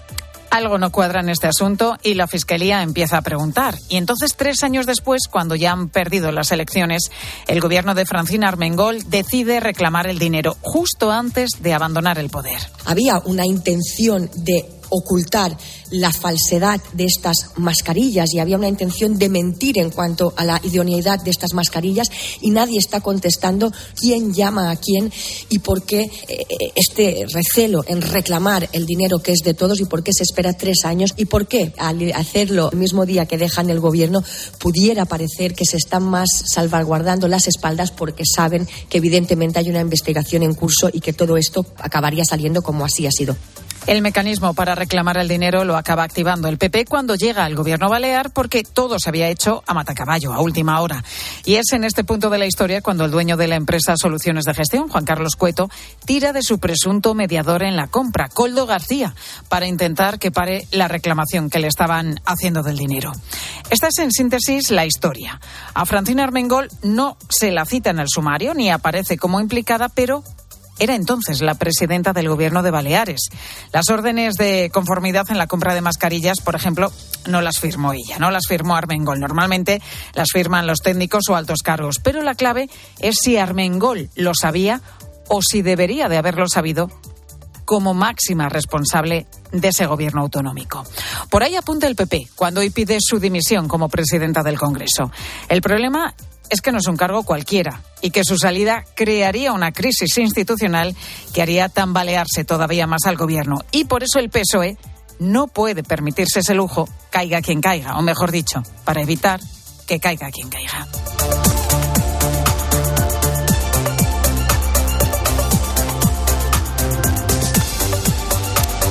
Algo no cuadra en este asunto y la Fiscalía empieza a preguntar. Y entonces, 3 años después, cuando ya han perdido las elecciones, el gobierno de Francina Armengol decide reclamar el dinero justo antes de abandonar el poder. Había una intención de ocultar la falsedad de estas mascarillas y había una intención de mentir en cuanto a la idoneidad de estas mascarillas, y nadie está contestando quién llama a quién y por qué este recelo en reclamar el dinero que es de todos, y por qué se espera 3 años, y por qué al hacerlo el mismo día que dejan el gobierno pudiera parecer que se están más salvaguardando las espaldas, porque saben que evidentemente hay una investigación en curso y que todo esto acabaría saliendo como así ha sido. El mecanismo para reclamar el dinero lo acaba activando el PP cuando llega al gobierno balear, porque todo se había hecho a matacaballo, a última hora. Y es en este punto de la historia cuando el dueño de la empresa Soluciones de Gestión, Juan Carlos Cueto, tira de su presunto mediador en la compra, Koldo García, para intentar que pare la reclamación que le estaban haciendo del dinero. Esta es en síntesis la historia. A Francina Armengol no se la cita en el sumario ni aparece como implicada, pero era entonces la presidenta del gobierno de Baleares. Las órdenes de conformidad en la compra de mascarillas, por ejemplo, no las firmó ella, no las firmó Armengol. Normalmente las firman los técnicos o altos cargos, pero la clave es si Armengol lo sabía o si debería de haberlo sabido como máxima responsable de ese gobierno autonómico. Por ahí apunta el PP cuando hoy pide su dimisión como presidenta del Congreso. El problema es que no es un cargo cualquiera y que su salida crearía una crisis institucional que haría tambalearse todavía más al gobierno. Y por eso el PSOE no puede permitirse ese lujo, caiga quien caiga, o mejor dicho, para evitar que caiga quien caiga.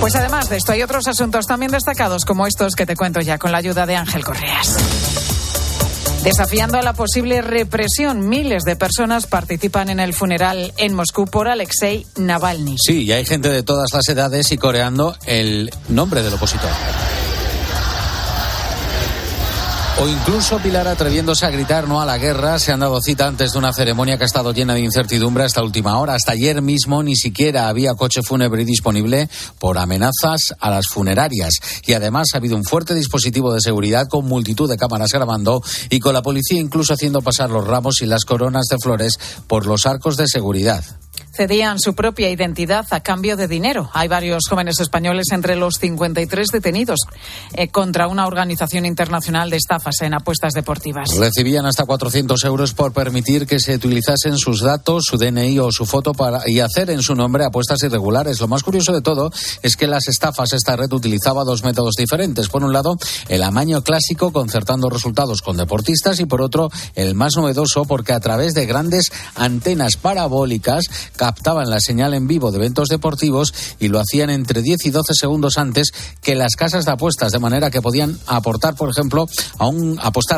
Pues además de esto hay otros asuntos también destacados como estos que te cuento ya con la ayuda de Ángel Correas. Desafiando a la posible represión, miles de personas participan en el funeral en Moscú por Alexei Navalny. Sí, y hay gente de todas las edades y coreando el nombre del opositor. O incluso Pilar atreviéndose a gritar no a la guerra. Se han dado cita antes de una ceremonia que ha estado llena de incertidumbre hasta última hora. Hasta ayer mismo ni siquiera había coche fúnebre disponible por amenazas a las funerarias. Y además ha habido un fuerte dispositivo de seguridad con multitud de cámaras grabando y con la policía incluso haciendo pasar los ramos y las coronas de flores por los arcos de seguridad. Cedían su propia identidad a cambio de dinero. Hay varios jóvenes españoles entre los 53 detenidos contra una organización internacional de estafas en apuestas deportivas. Recibían hasta 400 euros por permitir que se utilizasen sus datos, su DNI o su foto y hacer en su nombre apuestas irregulares. Lo más curioso de todo es que en las estafas esta red utilizaba dos métodos diferentes. Por un lado, el amaño clásico concertando resultados con deportistas y por otro, el más novedoso porque a través de grandes antenas parabólicas captaban la señal en vivo de eventos deportivos y lo hacían entre 10 y 12 segundos antes que las casas de apuestas, de manera que podían apostar a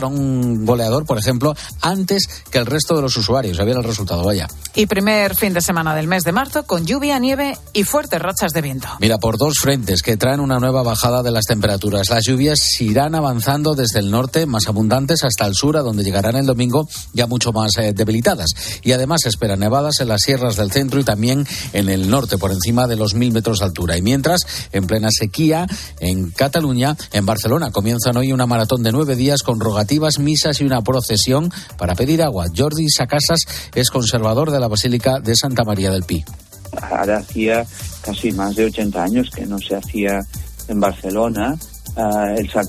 un goleador, por ejemplo, antes que el resto de los usuarios. Había el resultado, vaya. Y primer fin de semana del mes de marzo con lluvia, nieve y fuertes rachas de viento. Mira, por dos frentes que traen una nueva bajada de las temperaturas. Las lluvias irán avanzando desde el norte, más abundantes, hasta el sur, a donde llegarán el domingo ya mucho más debilitadas. Y además esperan nevadas en las sierras del centro y también en el norte, por encima de los 1.000 metros de altura. Y mientras, en plena sequía, en Cataluña, en Barcelona, comienzan hoy una maratón de 9 días con rogativas, misas y una procesión para pedir agua. Jordi Sacasas es conservador de la Basílica de Santa María del Pi. Ahora hacía casi más de 80 años que no se hacía en Barcelona el San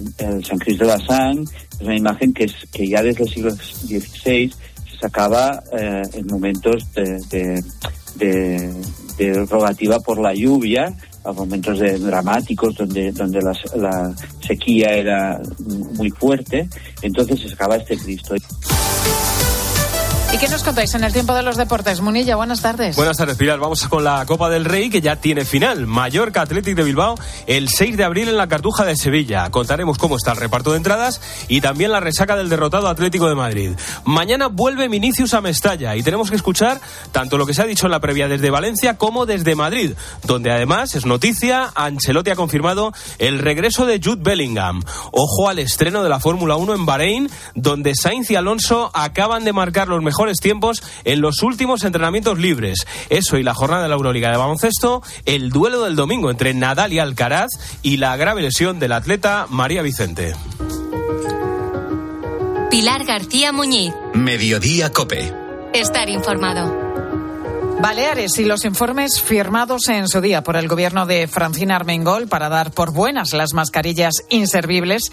Crist de la Sang. Es una imagen que ya desde el siglo XVI sacaba en momentos de rogativa por la lluvia, a momentos dramáticos donde la sequía era muy fuerte, entonces se sacaba este Cristo. ¿Y qué nos contáis en el tiempo de los deportes? Munilla, buenas tardes. Buenas tardes, Pilar. Vamos con la Copa del Rey, que ya tiene final. Mallorca Athletic de Bilbao el 6 de abril en la Cartuja de Sevilla. Contaremos cómo está el reparto de entradas y también la resaca del derrotado Atlético de Madrid. Mañana vuelve Vinicius a Mestalla y tenemos que escuchar tanto lo que se ha dicho en la previa desde Valencia como desde Madrid, donde además es noticia, Ancelotti ha confirmado el regreso de Jude Bellingham. Ojo al estreno de la Fórmula 1 en Bahrein, donde Sainz y Alonso acaban de marcar los mejores tiempos en los últimos entrenamientos libres. Eso y la jornada de la Euroliga de baloncesto, el duelo del domingo entre Nadal y Alcaraz y la grave lesión del atleta María Vicente. Pilar García Muñiz. Mediodía COPE. Estar informado. Baleares y los informes firmados en su día por el gobierno de Francina Armengol para dar por buenas las mascarillas inservibles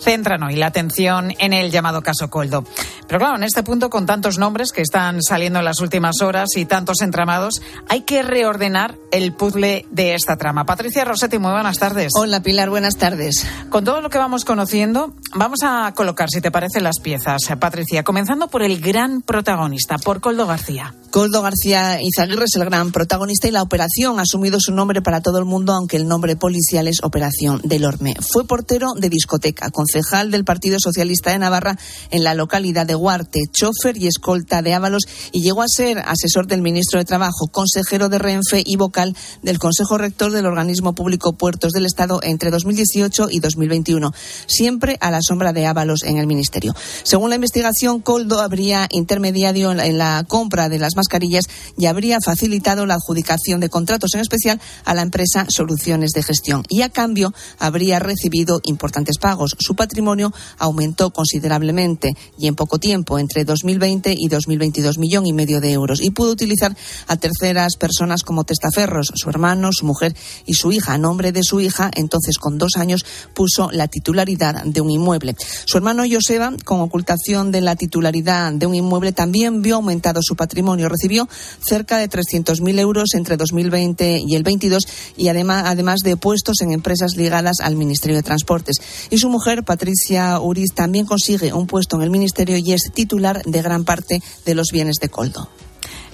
centran hoy la atención en el llamado caso Koldo. Pero claro, en este punto, con tantos nombres que están saliendo en las últimas horas y tantos entramados, hay que reordenar el puzzle de esta trama. Patricia Rossetti, muy buenas tardes. Hola Pilar, buenas tardes. Con todo lo que vamos conociendo, vamos a colocar, si te parece, las piezas. Patricia, comenzando por el gran protagonista, por Koldo García. Koldo García Izaguirre es el gran protagonista y la operación ha asumido su nombre para todo el mundo, aunque el nombre policial es Operación del Orme. Fue portero de discoteca, concejal del Partido Socialista de Navarra en la localidad de Huarte, chofer y escolta de Ábalos y llegó a ser asesor del ministro de Trabajo, consejero de Renfe y vocal del Consejo Rector del Organismo Público Puertos del Estado entre 2018 y 2021, siempre a la sombra de Ábalos en el ministerio. Según la investigación, Koldo habría intermediado en la compra de las mascarillas y habría facilitado la adjudicación de contratos, en especial a la empresa Soluciones de Gestión, y a cambio habría recibido importantes pagos. Su patrimonio aumentó considerablemente y en poco tiempo, entre 2020 y 2022, 1,5 millones de euros, y pudo utilizar a terceras personas como testaferros. Su hermano, su mujer y su hija. A nombre de su hija, entonces con 2 años, puso la titularidad de un inmueble. Su hermano Joseba, con ocultación de la titularidad de un inmueble, también vio aumentado su patrimonio. Recibió cerca de 300.000 euros entre 2020 y el 22 y además de puestos en empresas ligadas al Ministerio de Transportes. Y su mujer, Patricia Uriz, también consigue un puesto en el Ministerio y es titular de gran parte de los bienes de Koldo.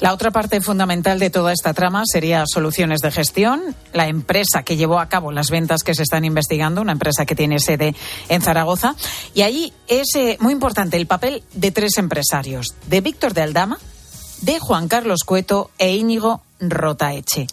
La otra parte fundamental de toda esta trama sería Soluciones de Gestión, la empresa que llevó a cabo las ventas que se están investigando, una empresa que tiene sede en Zaragoza. Y ahí es muy importante el papel de tres empresarios, de Víctor de Aldama, de Juan Carlos Cueto e Íñigo Rotaeche.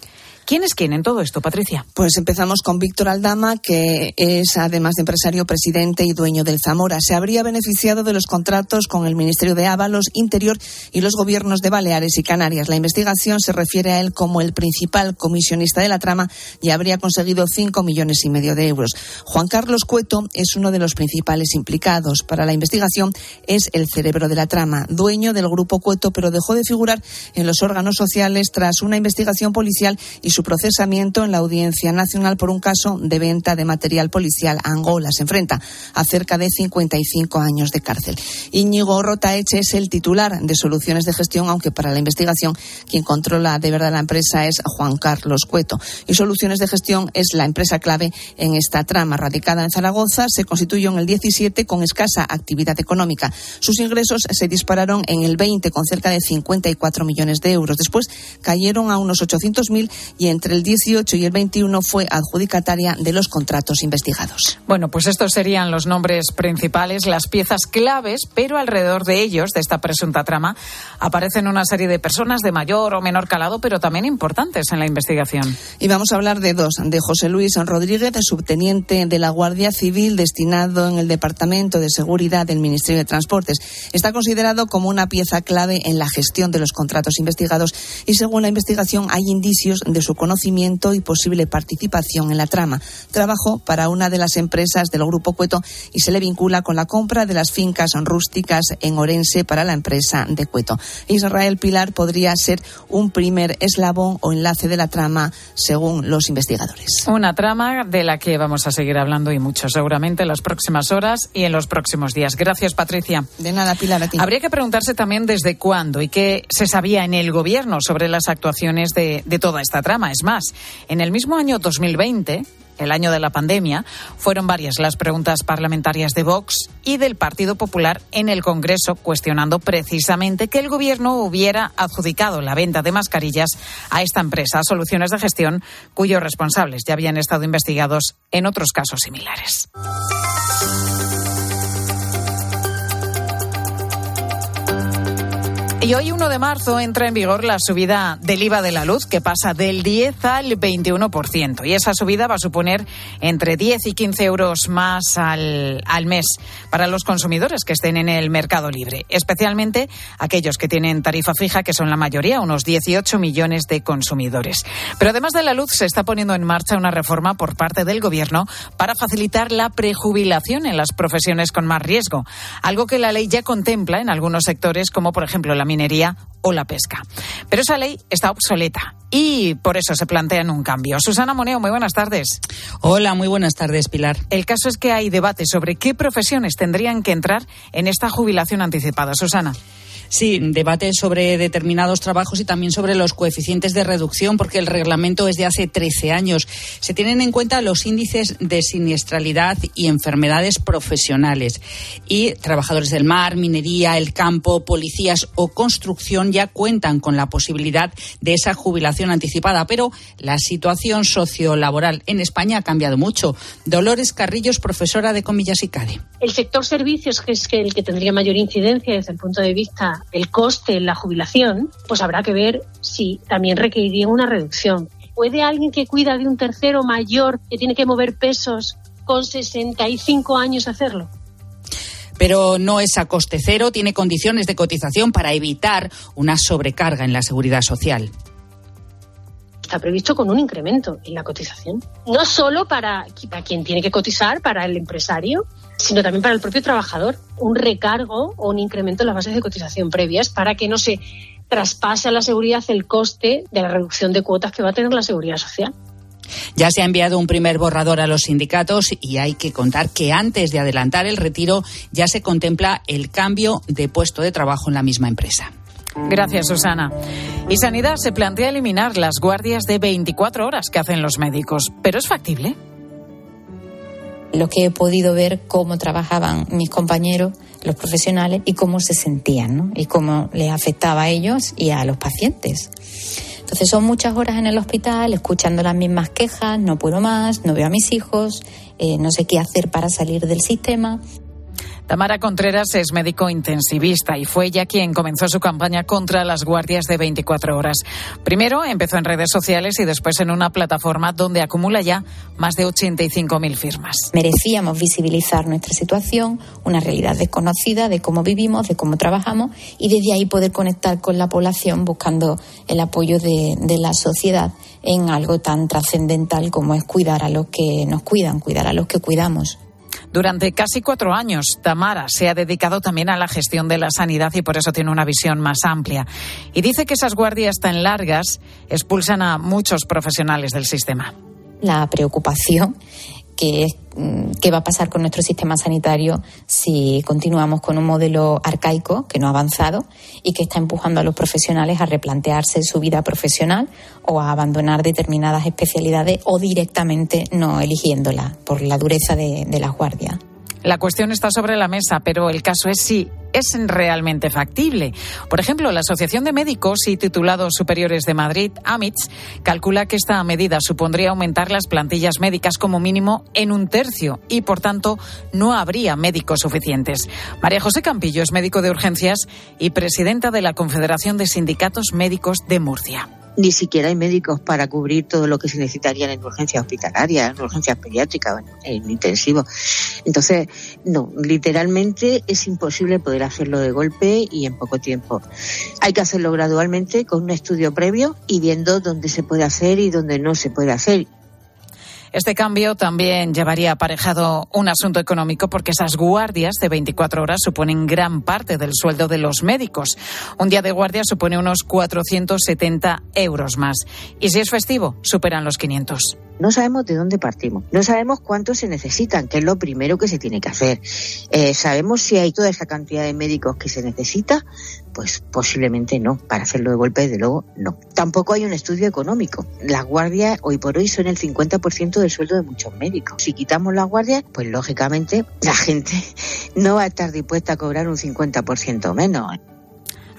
¿Quién es quién en todo esto, Patricia? Pues empezamos con Víctor Aldama, que es, además de empresario, presidente y dueño del Zamora. Se habría beneficiado de los contratos con el Ministerio de Ábalos, Interior y los gobiernos de Baleares y Canarias. La investigación se refiere a él como el principal comisionista de la trama y habría conseguido 5,5 millones de euros. Juan Carlos Cueto es uno de los principales implicados. Para la investigación es el cerebro de la trama, dueño del grupo Cueto, pero dejó de figurar en los órganos sociales tras una investigación policial y su procesamiento en la Audiencia Nacional por un caso de venta de material policial a Angola. Se enfrenta a cerca de 55 años de cárcel. Íñigo Rotaeche es el titular de Soluciones de Gestión, aunque para la investigación quien controla de verdad la empresa es Juan Carlos Cueto. Y Soluciones de Gestión es la empresa clave en esta trama. Radicada en Zaragoza, se constituyó en el 17 con escasa actividad económica. Sus ingresos se dispararon en el 20 con cerca de 54 millones de euros. Después cayeron a unos 800.000 y entre el 18 y el 21 fue adjudicataria de los contratos investigados. Bueno, pues estos serían los nombres principales, las piezas claves, pero alrededor de ellos, de esta presunta trama, aparecen una serie de personas de mayor o menor calado, pero también importantes en la investigación. Y vamos a hablar de dos, de José Luis Rodríguez, subteniente de la Guardia Civil, destinado en el Departamento de Seguridad del Ministerio de Transportes. Está considerado como una pieza clave en la gestión de los contratos investigados y, según la investigación, hay indicios de su conocimiento y posible participación en la trama. Trabajó para una de las empresas del Grupo Cueto y se le vincula con la compra de las fincas rústicas en Orense para la empresa de Cueto. Israel Pilar podría ser un primer eslabón o enlace de la trama, según los investigadores. Una trama de la que vamos a seguir hablando y mucho, seguramente en las próximas horas y en los próximos días. Gracias, Patricia. De nada, Pilar, a ti. Habría que preguntarse también desde cuándo y qué se sabía en el gobierno sobre las actuaciones de toda esta trama. Es más, en el mismo año 2020, el año de la pandemia, fueron varias las preguntas parlamentarias de Vox y del Partido Popular en el Congreso, cuestionando precisamente que el gobierno hubiera adjudicado la venta de mascarillas a esta empresa, Soluciones de Gestión, cuyos responsables ya habían estado investigados en otros casos similares. Y hoy, 1 de marzo, entra en vigor la subida del IVA de la luz, que pasa del 10 al 21%. Y esa subida va a suponer entre 10 y 15 euros más al mes para los consumidores que estén en el mercado libre, especialmente aquellos que tienen tarifa fija, que son la mayoría, unos 18 millones de consumidores. Pero además de la luz, se está poniendo en marcha una reforma por parte del Gobierno para facilitar la prejubilación en las profesiones con más riesgo, algo que la ley ya contempla en algunos sectores, como por ejemplo la minería o la pesca. Pero esa ley está obsoleta y por eso se plantean un cambio. Susana Moneo, muy buenas tardes. Hola, muy buenas tardes, Pilar. El caso es que hay debate sobre qué profesiones tendrían que entrar en esta jubilación anticipada. Susana. Sí, debate sobre determinados trabajos y también sobre los coeficientes de reducción, porque el reglamento es de hace 13 años. Se tienen en cuenta los índices de siniestralidad y enfermedades profesionales. Y trabajadores del mar, minería, el campo, policías o construcción ya cuentan con la posibilidad de esa jubilación anticipada. Pero la situación sociolaboral en España ha cambiado mucho. Dolores Carrillos, profesora de Comillas y CADE. El sector servicios, que es el que tendría mayor incidencia desde el punto de vista el coste en la jubilación, pues habrá que ver si también requeriría una reducción. ¿Puede alguien que cuida de un tercero mayor, que tiene que mover pesos, con 65 años hacerlo? Pero no es a coste cero, tiene condiciones de cotización para evitar una sobrecarga en la seguridad social. Está previsto con un incremento en la cotización, no solo para quien tiene que cotizar, para el empresario, sino también para el propio trabajador, un recargo o un incremento en las bases de cotización previas para que no se traspase a la seguridad el coste de la reducción de cuotas que va a tener la seguridad social. Ya se ha enviado un primer borrador a los sindicatos y hay que contar que antes de adelantar el retiro ya se contempla el cambio de puesto de trabajo en la misma empresa. Gracias, Susana. Y Sanidad se plantea eliminar las guardias de 24 horas que hacen los médicos, pero ¿es factible? lo que he podido ver cómo trabajaban mis compañeros, los profesionales, y cómo se sentían, ¿no? Y cómo les afectaba a ellos y a los pacientes. Entonces son muchas horas en el hospital escuchando las mismas quejas: no puedo más, no veo a mis hijos, no sé qué hacer para salir del sistema. Tamara Contreras es médico intensivista y fue ella quien comenzó su campaña contra las guardias de 24 horas. Primero empezó en redes sociales y después en una plataforma donde acumula ya más de 85.000 firmas. Merecíamos visibilizar nuestra situación, una realidad desconocida de cómo vivimos, de cómo trabajamos, y desde ahí poder conectar con la población buscando el apoyo de la sociedad en algo tan trascendental como es cuidar a los que nos cuidan, cuidar a los que cuidamos. Durante casi 4 años, Tamara se ha dedicado también a la gestión de la sanidad y por eso tiene una visión más amplia. Y dice que esas guardias tan largas expulsan a muchos profesionales del sistema. La preocupación que es qué va a pasar con nuestro sistema sanitario si continuamos con un modelo arcaico que no ha avanzado y que está empujando a los profesionales a replantearse su vida profesional o a abandonar determinadas especialidades o directamente no eligiéndolas por la dureza de las guardias. La cuestión está sobre la mesa, pero el caso es si es realmente factible. Por ejemplo, la Asociación de Médicos y Titulados Superiores de Madrid, AMITS, calcula que esta medida supondría aumentar las plantillas médicas como mínimo en 1/3 y, por tanto, no habría médicos suficientes. María José Campillo es médico de urgencias y presidenta de la Confederación de Sindicatos Médicos de Murcia. Ni siquiera hay médicos para cubrir todo lo que se necesitarían en urgencias hospitalarias, en urgencias pediátricas, en intensivos. Entonces, no, literalmente es imposible poder hacerlo de golpe y en poco tiempo. Hay que hacerlo gradualmente, con un estudio previo y viendo dónde se puede hacer y dónde no se puede hacer. Este cambio también llevaría aparejado un asunto económico, porque esas guardias de 24 horas suponen gran parte del sueldo de los médicos. Un día de guardia supone unos 470 euros más. Y si es festivo, superan los 500. No sabemos de dónde partimos, no sabemos cuántos se necesitan, que es lo primero que se tiene que hacer. ¿Sabemos si hay toda esa cantidad de médicos que se necesita? Pues posiblemente no, para hacerlo de golpe desde luego no. Tampoco hay un estudio económico. Las guardias hoy por hoy son el 50% del sueldo de muchos médicos. Si quitamos las guardias, pues lógicamente la gente no va a estar dispuesta a cobrar un 50% menos.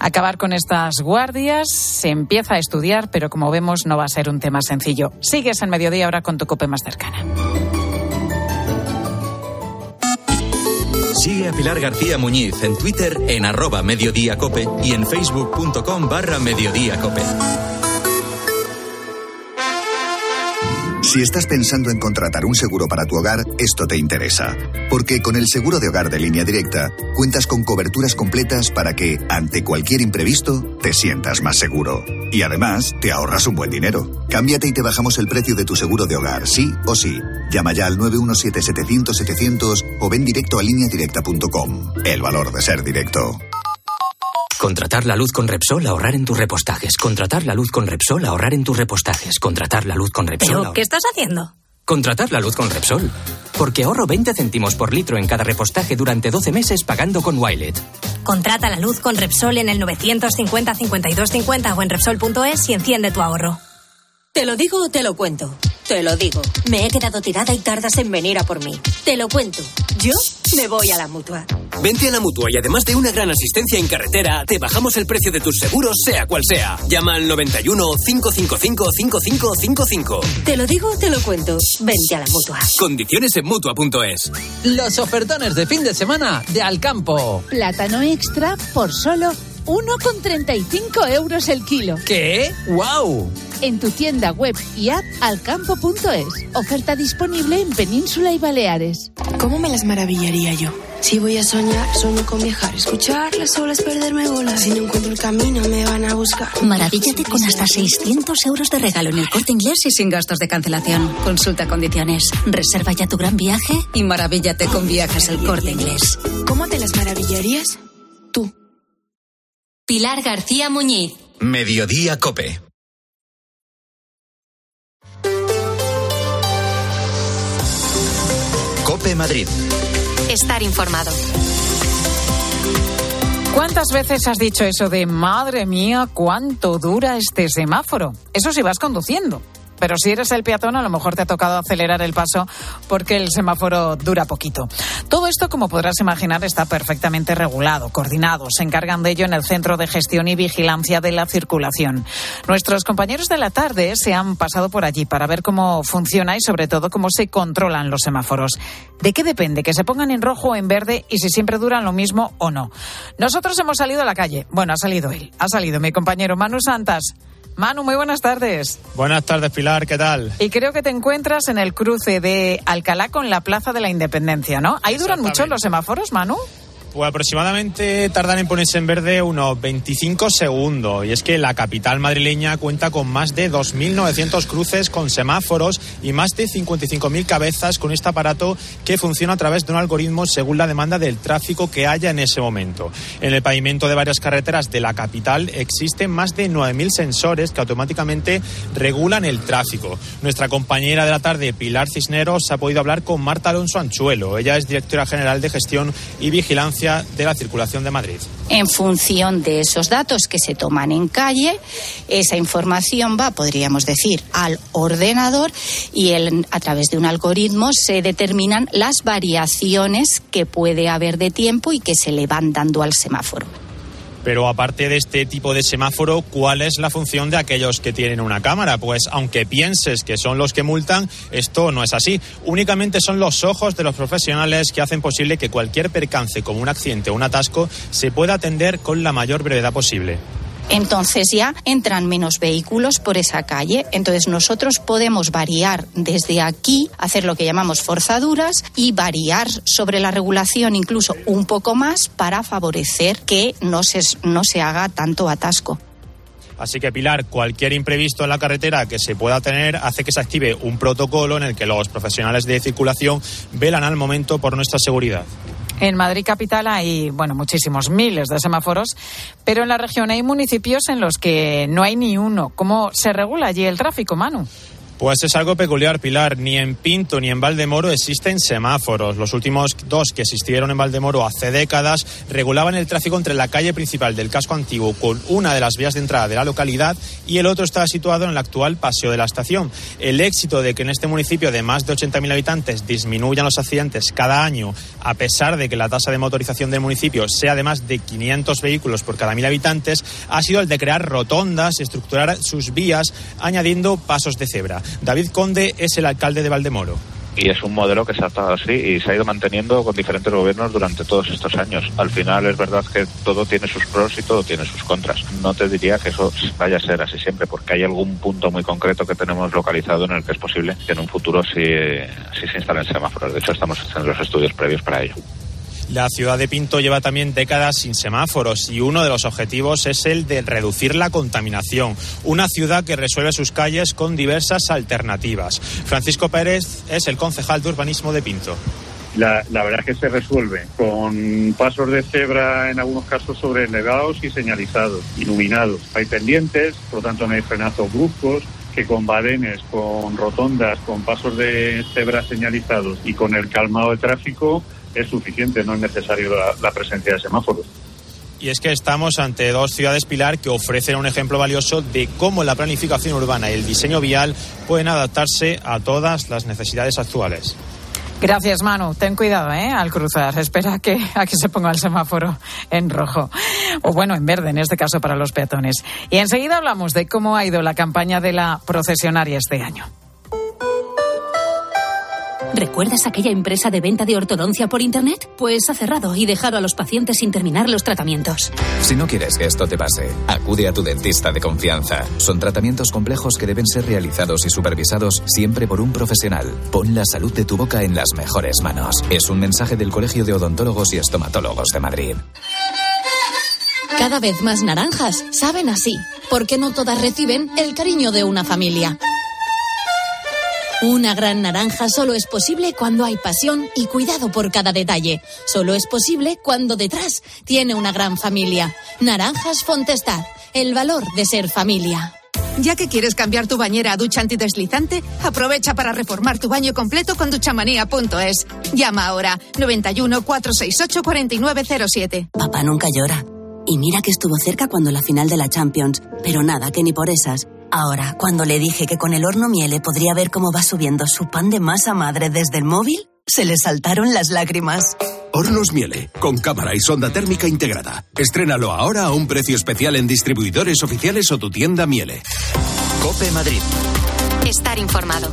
Acabar con estas guardias se empieza a estudiar, pero como vemos no va a ser un tema sencillo. Sigues en Mediodía ahora con tu COPE más cercana. Sigue a Pilar García Muñiz en Twitter en @mediodíacope y en facebook.com/mediodíacope. Si estás pensando en contratar un seguro para tu hogar, esto te interesa. Porque con el seguro de hogar de Línea Directa, cuentas con coberturas completas para que, ante cualquier imprevisto, te sientas más seguro. Y además, te ahorras un buen dinero. Cámbiate y te bajamos el precio de tu seguro de hogar, sí o sí. Llama ya al 917-700-700 o ven directo a lineadirecta.com. El valor de ser directo. Contratar la luz con Repsol, ahorrar en tus repostajes. Contratar la luz con Repsol, ahorrar en tus repostajes. Contratar la luz con Repsol. ¿Pero qué estás haciendo? Contratar la luz con Repsol. Porque ahorro 20 céntimos por litro en cada repostaje durante 12 meses pagando con Wilet. Contrata la luz con Repsol en el 950 52 50 o en Repsol.es y enciende tu ahorro. Te lo digo o te lo cuento. Te lo digo. Me he quedado tirada y tardas en venir a por mí. Te lo cuento. Yo me voy a la Mutua. Vente a la Mutua y además de una gran asistencia en carretera, te bajamos el precio de tus seguros, sea cual sea. Llama al 91 555 5555. Te lo digo, te lo cuento. Vente a la Mutua. Condiciones en Mutua.es. Los ofertones de fin de semana de Alcampo. Plátano extra por solo 1,35 euros el kilo. ¿Qué? ¡Wow! En tu tienda web y app alcampo.es. Oferta disponible en Península y Baleares. ¿Cómo me las maravillaría yo? Si voy a soñar, sueño con viajar, escuchar las olas, perderme volar. Si no encuentro el camino, me van a buscar. Maravíllate con hasta 600 euros de regalo en el Corte Inglés y sin gastos de cancelación. Consulta condiciones. Reserva ya tu gran viaje y maravíllate con Viajes El Corte Inglés. ¿Cómo te las maravillarías? Tú. Pilar García Muñiz. Mediodía COPE. COPE Madrid. Estar informado. ¿Cuántas veces has dicho eso de madre mía, cuánto dura este semáforo? Eso si vas conduciendo. Pero si eres el peatón, a lo mejor te ha tocado acelerar el paso porque el semáforo dura poquito. Todo esto, como podrás imaginar, está perfectamente regulado, coordinado. Se encargan de ello en el Centro de Gestión y Vigilancia de la Circulación. Nuestros compañeros de la tarde se han pasado por allí para ver cómo funciona y, sobre todo, cómo se controlan los semáforos. ¿De qué depende que se pongan en rojo o en verde y si siempre duran lo mismo o no? Nosotros hemos salido a la calle. Bueno, ha salido él. Ha salido mi compañero Manu Santas. Manu, muy buenas tardes. Buenas tardes, Pilar, ¿qué tal? Y creo que te encuentras en el cruce de Alcalá con la Plaza de la Independencia, ¿no? ¿Ahí duran mucho los semáforos, Manu? Pues aproximadamente tardan en ponerse en verde unos 25 segundos. Y es que la capital madrileña cuenta con más de 2.900 cruces con semáforos y más de 55.000 cabezas con este aparato que funciona a través de un algoritmo según la demanda del tráfico que haya en ese momento. En el pavimento de varias carreteras de la capital existen más de 9.000 sensores que automáticamente regulan el tráfico. Nuestra compañera de la tarde, Pilar Cisneros, ha podido hablar con Marta Alonso Anchuelo. Ella es directora general de Gestión y Vigilancia de la Circulación de Madrid. En función de esos datos que se toman en calle, esa información va, podríamos decir, al ordenador y a través de un algoritmo se determinan las variaciones que puede haber de tiempo y que se le van dando al semáforo. Pero aparte de este tipo de semáforo, ¿cuál es la función de aquellos que tienen una cámara? Pues aunque pienses que son los que multan, esto no es así. Únicamente son los ojos de los profesionales que hacen posible que cualquier percance como un accidente o un atasco se pueda atender con la mayor brevedad posible. Entonces ya entran menos vehículos por esa calle. Entonces nosotros podemos variar desde aquí, hacer lo que llamamos forzaduras y variar sobre la regulación incluso un poco más para favorecer que no se haga tanto atasco. Así que, Pilar, cualquier imprevisto en la carretera que se pueda tener hace que se active un protocolo en el que los profesionales de circulación velan al momento por nuestra seguridad. En Madrid capital hay, muchísimos miles de semáforos, pero en la región hay municipios en los que no hay ni uno. ¿Cómo se regula allí el tráfico, Manu? Pues es algo peculiar, Pilar. Ni en Pinto ni en Valdemoro existen semáforos. Los últimos dos que existieron en Valdemoro hace décadas regulaban el tráfico entre la calle principal del casco antiguo con una de las vías de entrada de la localidad y el otro estaba situado en el actual Paseo de la Estación. El éxito de que en este municipio de más de 80.000 habitantes disminuyan los accidentes cada año, a pesar de que la tasa de motorización del municipio sea de más de 500 vehículos por cada 1.000 habitantes, ha sido el de crear rotondas, estructurar sus vías, añadiendo pasos de cebra. David Conde es el alcalde de Valdemoro. Y es un modelo que se ha adaptado así y se ha ido manteniendo con diferentes gobiernos durante todos estos años. Al final es verdad que todo tiene sus pros y todo tiene sus contras. No te diría que eso vaya a ser así siempre, porque hay algún punto muy concreto que tenemos localizado en el que es posible que en un futuro sí se instalen semáforos. De hecho, estamos haciendo los estudios previos para ello. La ciudad de Pinto lleva también décadas sin semáforos y uno de los objetivos es el de reducir la contaminación. Una ciudad que resuelve sus calles con diversas alternativas. Francisco Pérez es el concejal de urbanismo de Pinto. La verdad es que se resuelve con pasos de cebra en algunos casos sobrelevados y señalizados, iluminados. Hay pendientes, por lo tanto no hay frenazos bruscos, que con badenes, con rotondas, con pasos de cebra señalizados y con el calmado de tráfico es suficiente, no es necesario la presencia de semáforos. Y es que estamos ante dos ciudades, Pilar, que ofrecen un ejemplo valioso de cómo la planificación urbana y el diseño vial pueden adaptarse a todas las necesidades actuales. Gracias, Manu. Ten cuidado, al cruzar. Espera a que se ponga el semáforo en rojo. O en verde, en este caso, para los peatones. Y enseguida hablamos de cómo ha ido la campaña de la procesionaria este año. ¿Recuerdas aquella empresa de venta de ortodoncia por internet? Pues ha cerrado y dejado a los pacientes sin terminar los tratamientos. Si no quieres que esto te pase, acude a tu dentista de confianza. Son tratamientos complejos que deben ser realizados y supervisados siempre por un profesional. Pon la salud de tu boca en las mejores manos. Es un mensaje del Colegio de Odontólogos y Estomatólogos de Madrid. Cada vez más naranjas saben así, porque no todas reciben el cariño de una familia. Una gran naranja solo es posible cuando hay pasión y cuidado por cada detalle. Solo es posible cuando detrás tiene una gran familia. Naranjas Fontestad, el valor de ser familia. Ya que quieres cambiar tu bañera a ducha antideslizante, aprovecha para reformar tu baño completo con duchamanía.es. Llama ahora 91 468 4907. Papá nunca llora. Y mira que estuvo cerca cuando la final de la Champions, pero nada, que ni por esas. Ahora, cuando le dije que con el horno Miele podría ver cómo va subiendo su pan de masa madre desde el móvil, se le saltaron las lágrimas. Hornos Miele, con cámara y sonda térmica integrada. Estrénalo ahora a un precio especial en distribuidores oficiales o tu tienda Miele. COPE Madrid. Estar informado.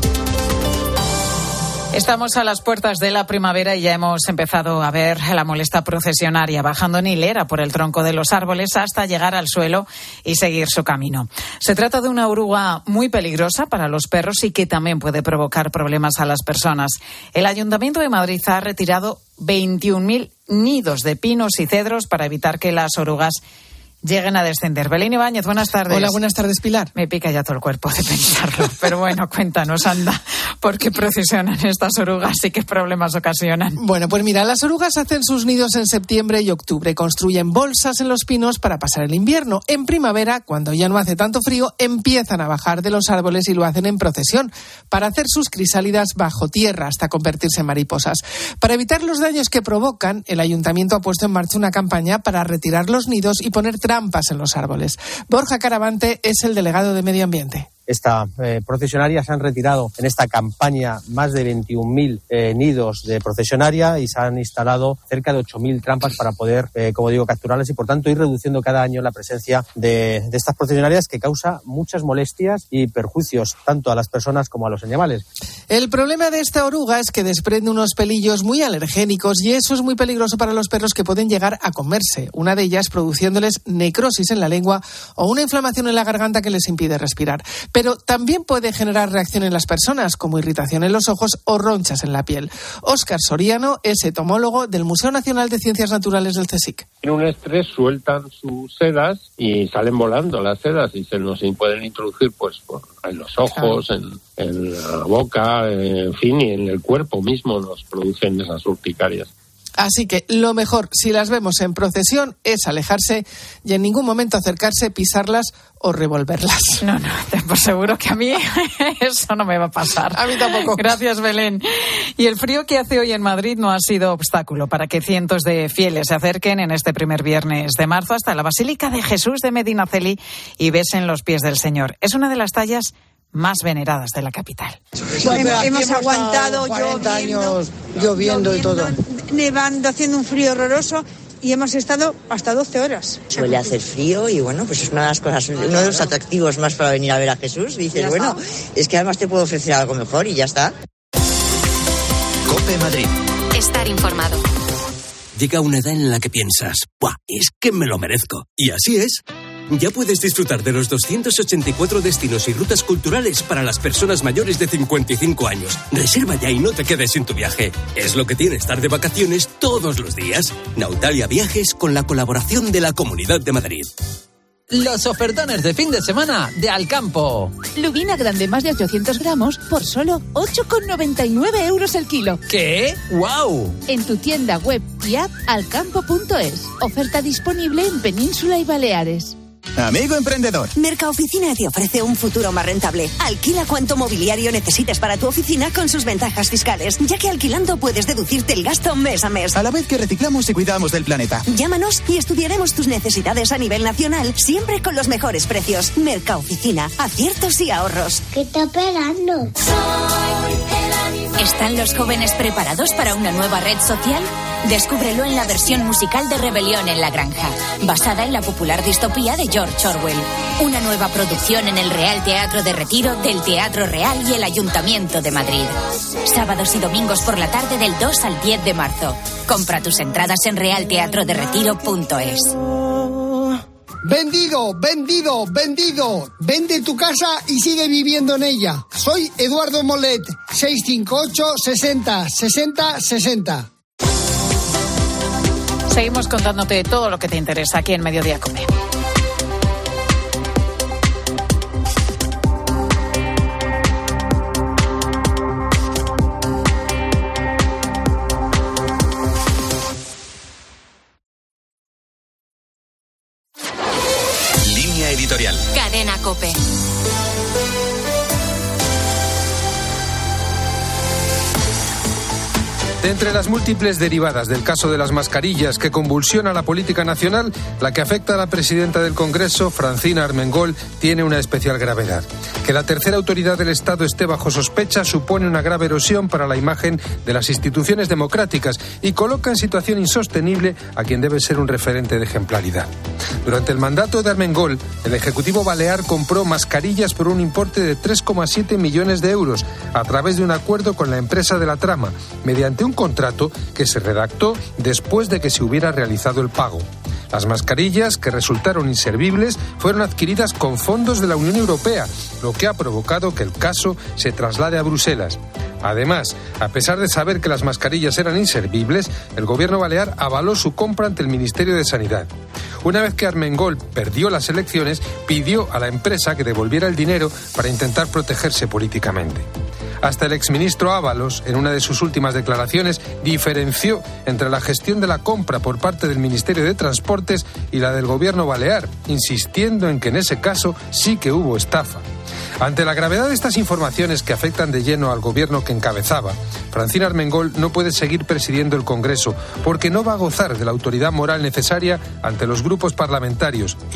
Estamos a las puertas de la primavera y ya hemos empezado a ver la molesta procesionaria bajando en hilera por el tronco de los árboles hasta llegar al suelo y seguir su camino. Se trata de una oruga muy peligrosa para los perros y que también puede provocar problemas a las personas. El Ayuntamiento de Madrid ha retirado 21.000 nidos de pinos y cedros para evitar que las orugas lleguen a descender. Belén Ibáñez, buenas tardes. Hola, buenas tardes, Pilar. Me pica ya todo el cuerpo de pensarlo, pero bueno, cuéntanos, anda, ¿por qué procesionan estas orugas y qué problemas ocasionan? Bueno, pues mira, las orugas hacen sus nidos en septiembre y octubre, construyen bolsas en los pinos para pasar el invierno. En primavera, cuando ya no hace tanto frío, empiezan a bajar de los árboles y lo hacen en procesión, para hacer sus crisálidas bajo tierra hasta convertirse en mariposas. Para evitar los daños que provocan, el ayuntamiento ha puesto en marcha una campaña para retirar los nidos y poner trampas en los árboles. Borja Caravante es el delegado de Medio Ambiente. Esta procesionaria se han retirado en esta campaña más de 21.000 nidos de procesionaria y se han instalado cerca de 8.000 trampas para poder, como digo, capturarlas y por tanto ir reduciendo cada año la presencia de estas procesionarias que causa muchas molestias y perjuicios tanto a las personas como a los animales. El problema de esta oruga es que desprende unos pelillos muy alergénicos y eso es muy peligroso para los perros que pueden llegar a comerse una de ellas, produciéndoles necrosis en la lengua o una inflamación en la garganta que les impide respirar. Pero también puede generar reacción en las personas, como irritación en los ojos o ronchas en la piel. Óscar Soriano es entomólogo del Museo Nacional de Ciencias Naturales del CSIC. En un estrés sueltan sus sedas y salen volando las sedas y se nos pueden introducir pues en los ojos, claro, en la boca, en fin, y en el cuerpo mismo nos producen esas urticarias. Así que lo mejor, si las vemos en procesión, es alejarse y en ningún momento acercarse, pisarlas o revolverlas. No, no, por seguro que a mí eso no me va a pasar. A mí tampoco. Gracias, Belén. Y el frío que hace hoy en Madrid no ha sido obstáculo para que cientos de fieles se acerquen en este primer viernes de marzo hasta la Basílica de Jesús de Medinaceli y besen los pies del Señor. Es una de las tallas más veneradas de la capital. Hemos aguantado 40 años lloviendo y todo. Nevando, haciendo un frío horroroso y hemos estado hasta 12 horas. Suele hacer frío y bueno, pues es una de las cosas, uno de los atractivos más para venir a ver a Jesús. Dices, bueno, es que además te puedo ofrecer algo mejor y ya está. COPE Madrid. Estar informado. Llega una edad en la que piensas, ¡buah! Es que me lo merezco. Y así es. Ya puedes disfrutar de los 284 destinos y rutas culturales para las personas mayores de 55 años. Reserva ya y no te quedes sin tu viaje. Es lo que tiene estar de vacaciones todos los días. Nautalia Viajes, con la colaboración de la Comunidad de Madrid. Los ofertones de fin de semana de Alcampo. Lubina grande más de 800 gramos por solo 8,99 euros el kilo. ¿Qué? ¡Wow! En tu tienda web y app alcampo.es. Oferta disponible en Península y Baleares. Amigo emprendedor, Mercaoficina te ofrece un futuro más rentable. Alquila cuanto mobiliario necesites para tu oficina con sus ventajas fiscales, ya que alquilando puedes deducirte el gasto mes a mes, a la vez que reciclamos y cuidamos del planeta. Llámanos y estudiaremos tus necesidades a nivel nacional, siempre con los mejores precios. Mercaoficina, aciertos y ahorros. ¿Qué está esperando? ¿Están los jóvenes preparados para una nueva red social? Descúbrelo en la versión musical de Rebelión en la Granja, basada en la popular distopía de George Orwell. Una nueva producción en el Real Teatro de Retiro del Teatro Real y el Ayuntamiento de Madrid. Sábados y domingos por la tarde del 2 al 10 de marzo. Compra tus entradas en realteatroderetiro.es. Vendido, vendido, vendido. Vende tu casa y sigue viviendo en ella. Soy Eduardo Molet, 658-60-60-60. Seguimos contándote todo lo que te interesa aquí en Mediodía COPE. Editorial. Cadena COPE. Entre las múltiples derivadas del caso de las mascarillas que convulsiona la política nacional, la que afecta a la presidenta del Congreso, Francina Armengol, tiene una especial gravedad. Que la tercera autoridad del Estado esté bajo sospecha supone una grave erosión para la imagen de las instituciones democráticas y coloca en situación insostenible a quien debe ser un referente de ejemplaridad. Durante el mandato de Armengol, el Ejecutivo Balear compró mascarillas por un importe de 3,7 millones de euros a través de un acuerdo con la empresa de la trama, mediante un contrato que se redactó después de que se hubiera realizado el pago. Las mascarillas, que resultaron inservibles, fueron adquiridas con fondos de la Unión Europea, lo que ha provocado que el caso se traslade a Bruselas. Además, a pesar de saber que las mascarillas eran inservibles, el gobierno balear avaló su compra ante el Ministerio de Sanidad. Una vez que Armengol perdió las elecciones, pidió a la empresa que devolviera el dinero para intentar protegerse políticamente. Hasta el exministro Ábalos, en una de sus últimas declaraciones, diferenció entre la gestión de la compra por parte del Ministerio de Transportes y la del Gobierno Balear, insistiendo en que en ese caso sí que hubo estafa. Ante la gravedad de estas informaciones que afectan de lleno al gobierno que encabezaba, Francina Armengol no puede seguir presidiendo el Congreso porque no va a gozar de la autoridad moral necesaria ante los grupos parlamentarios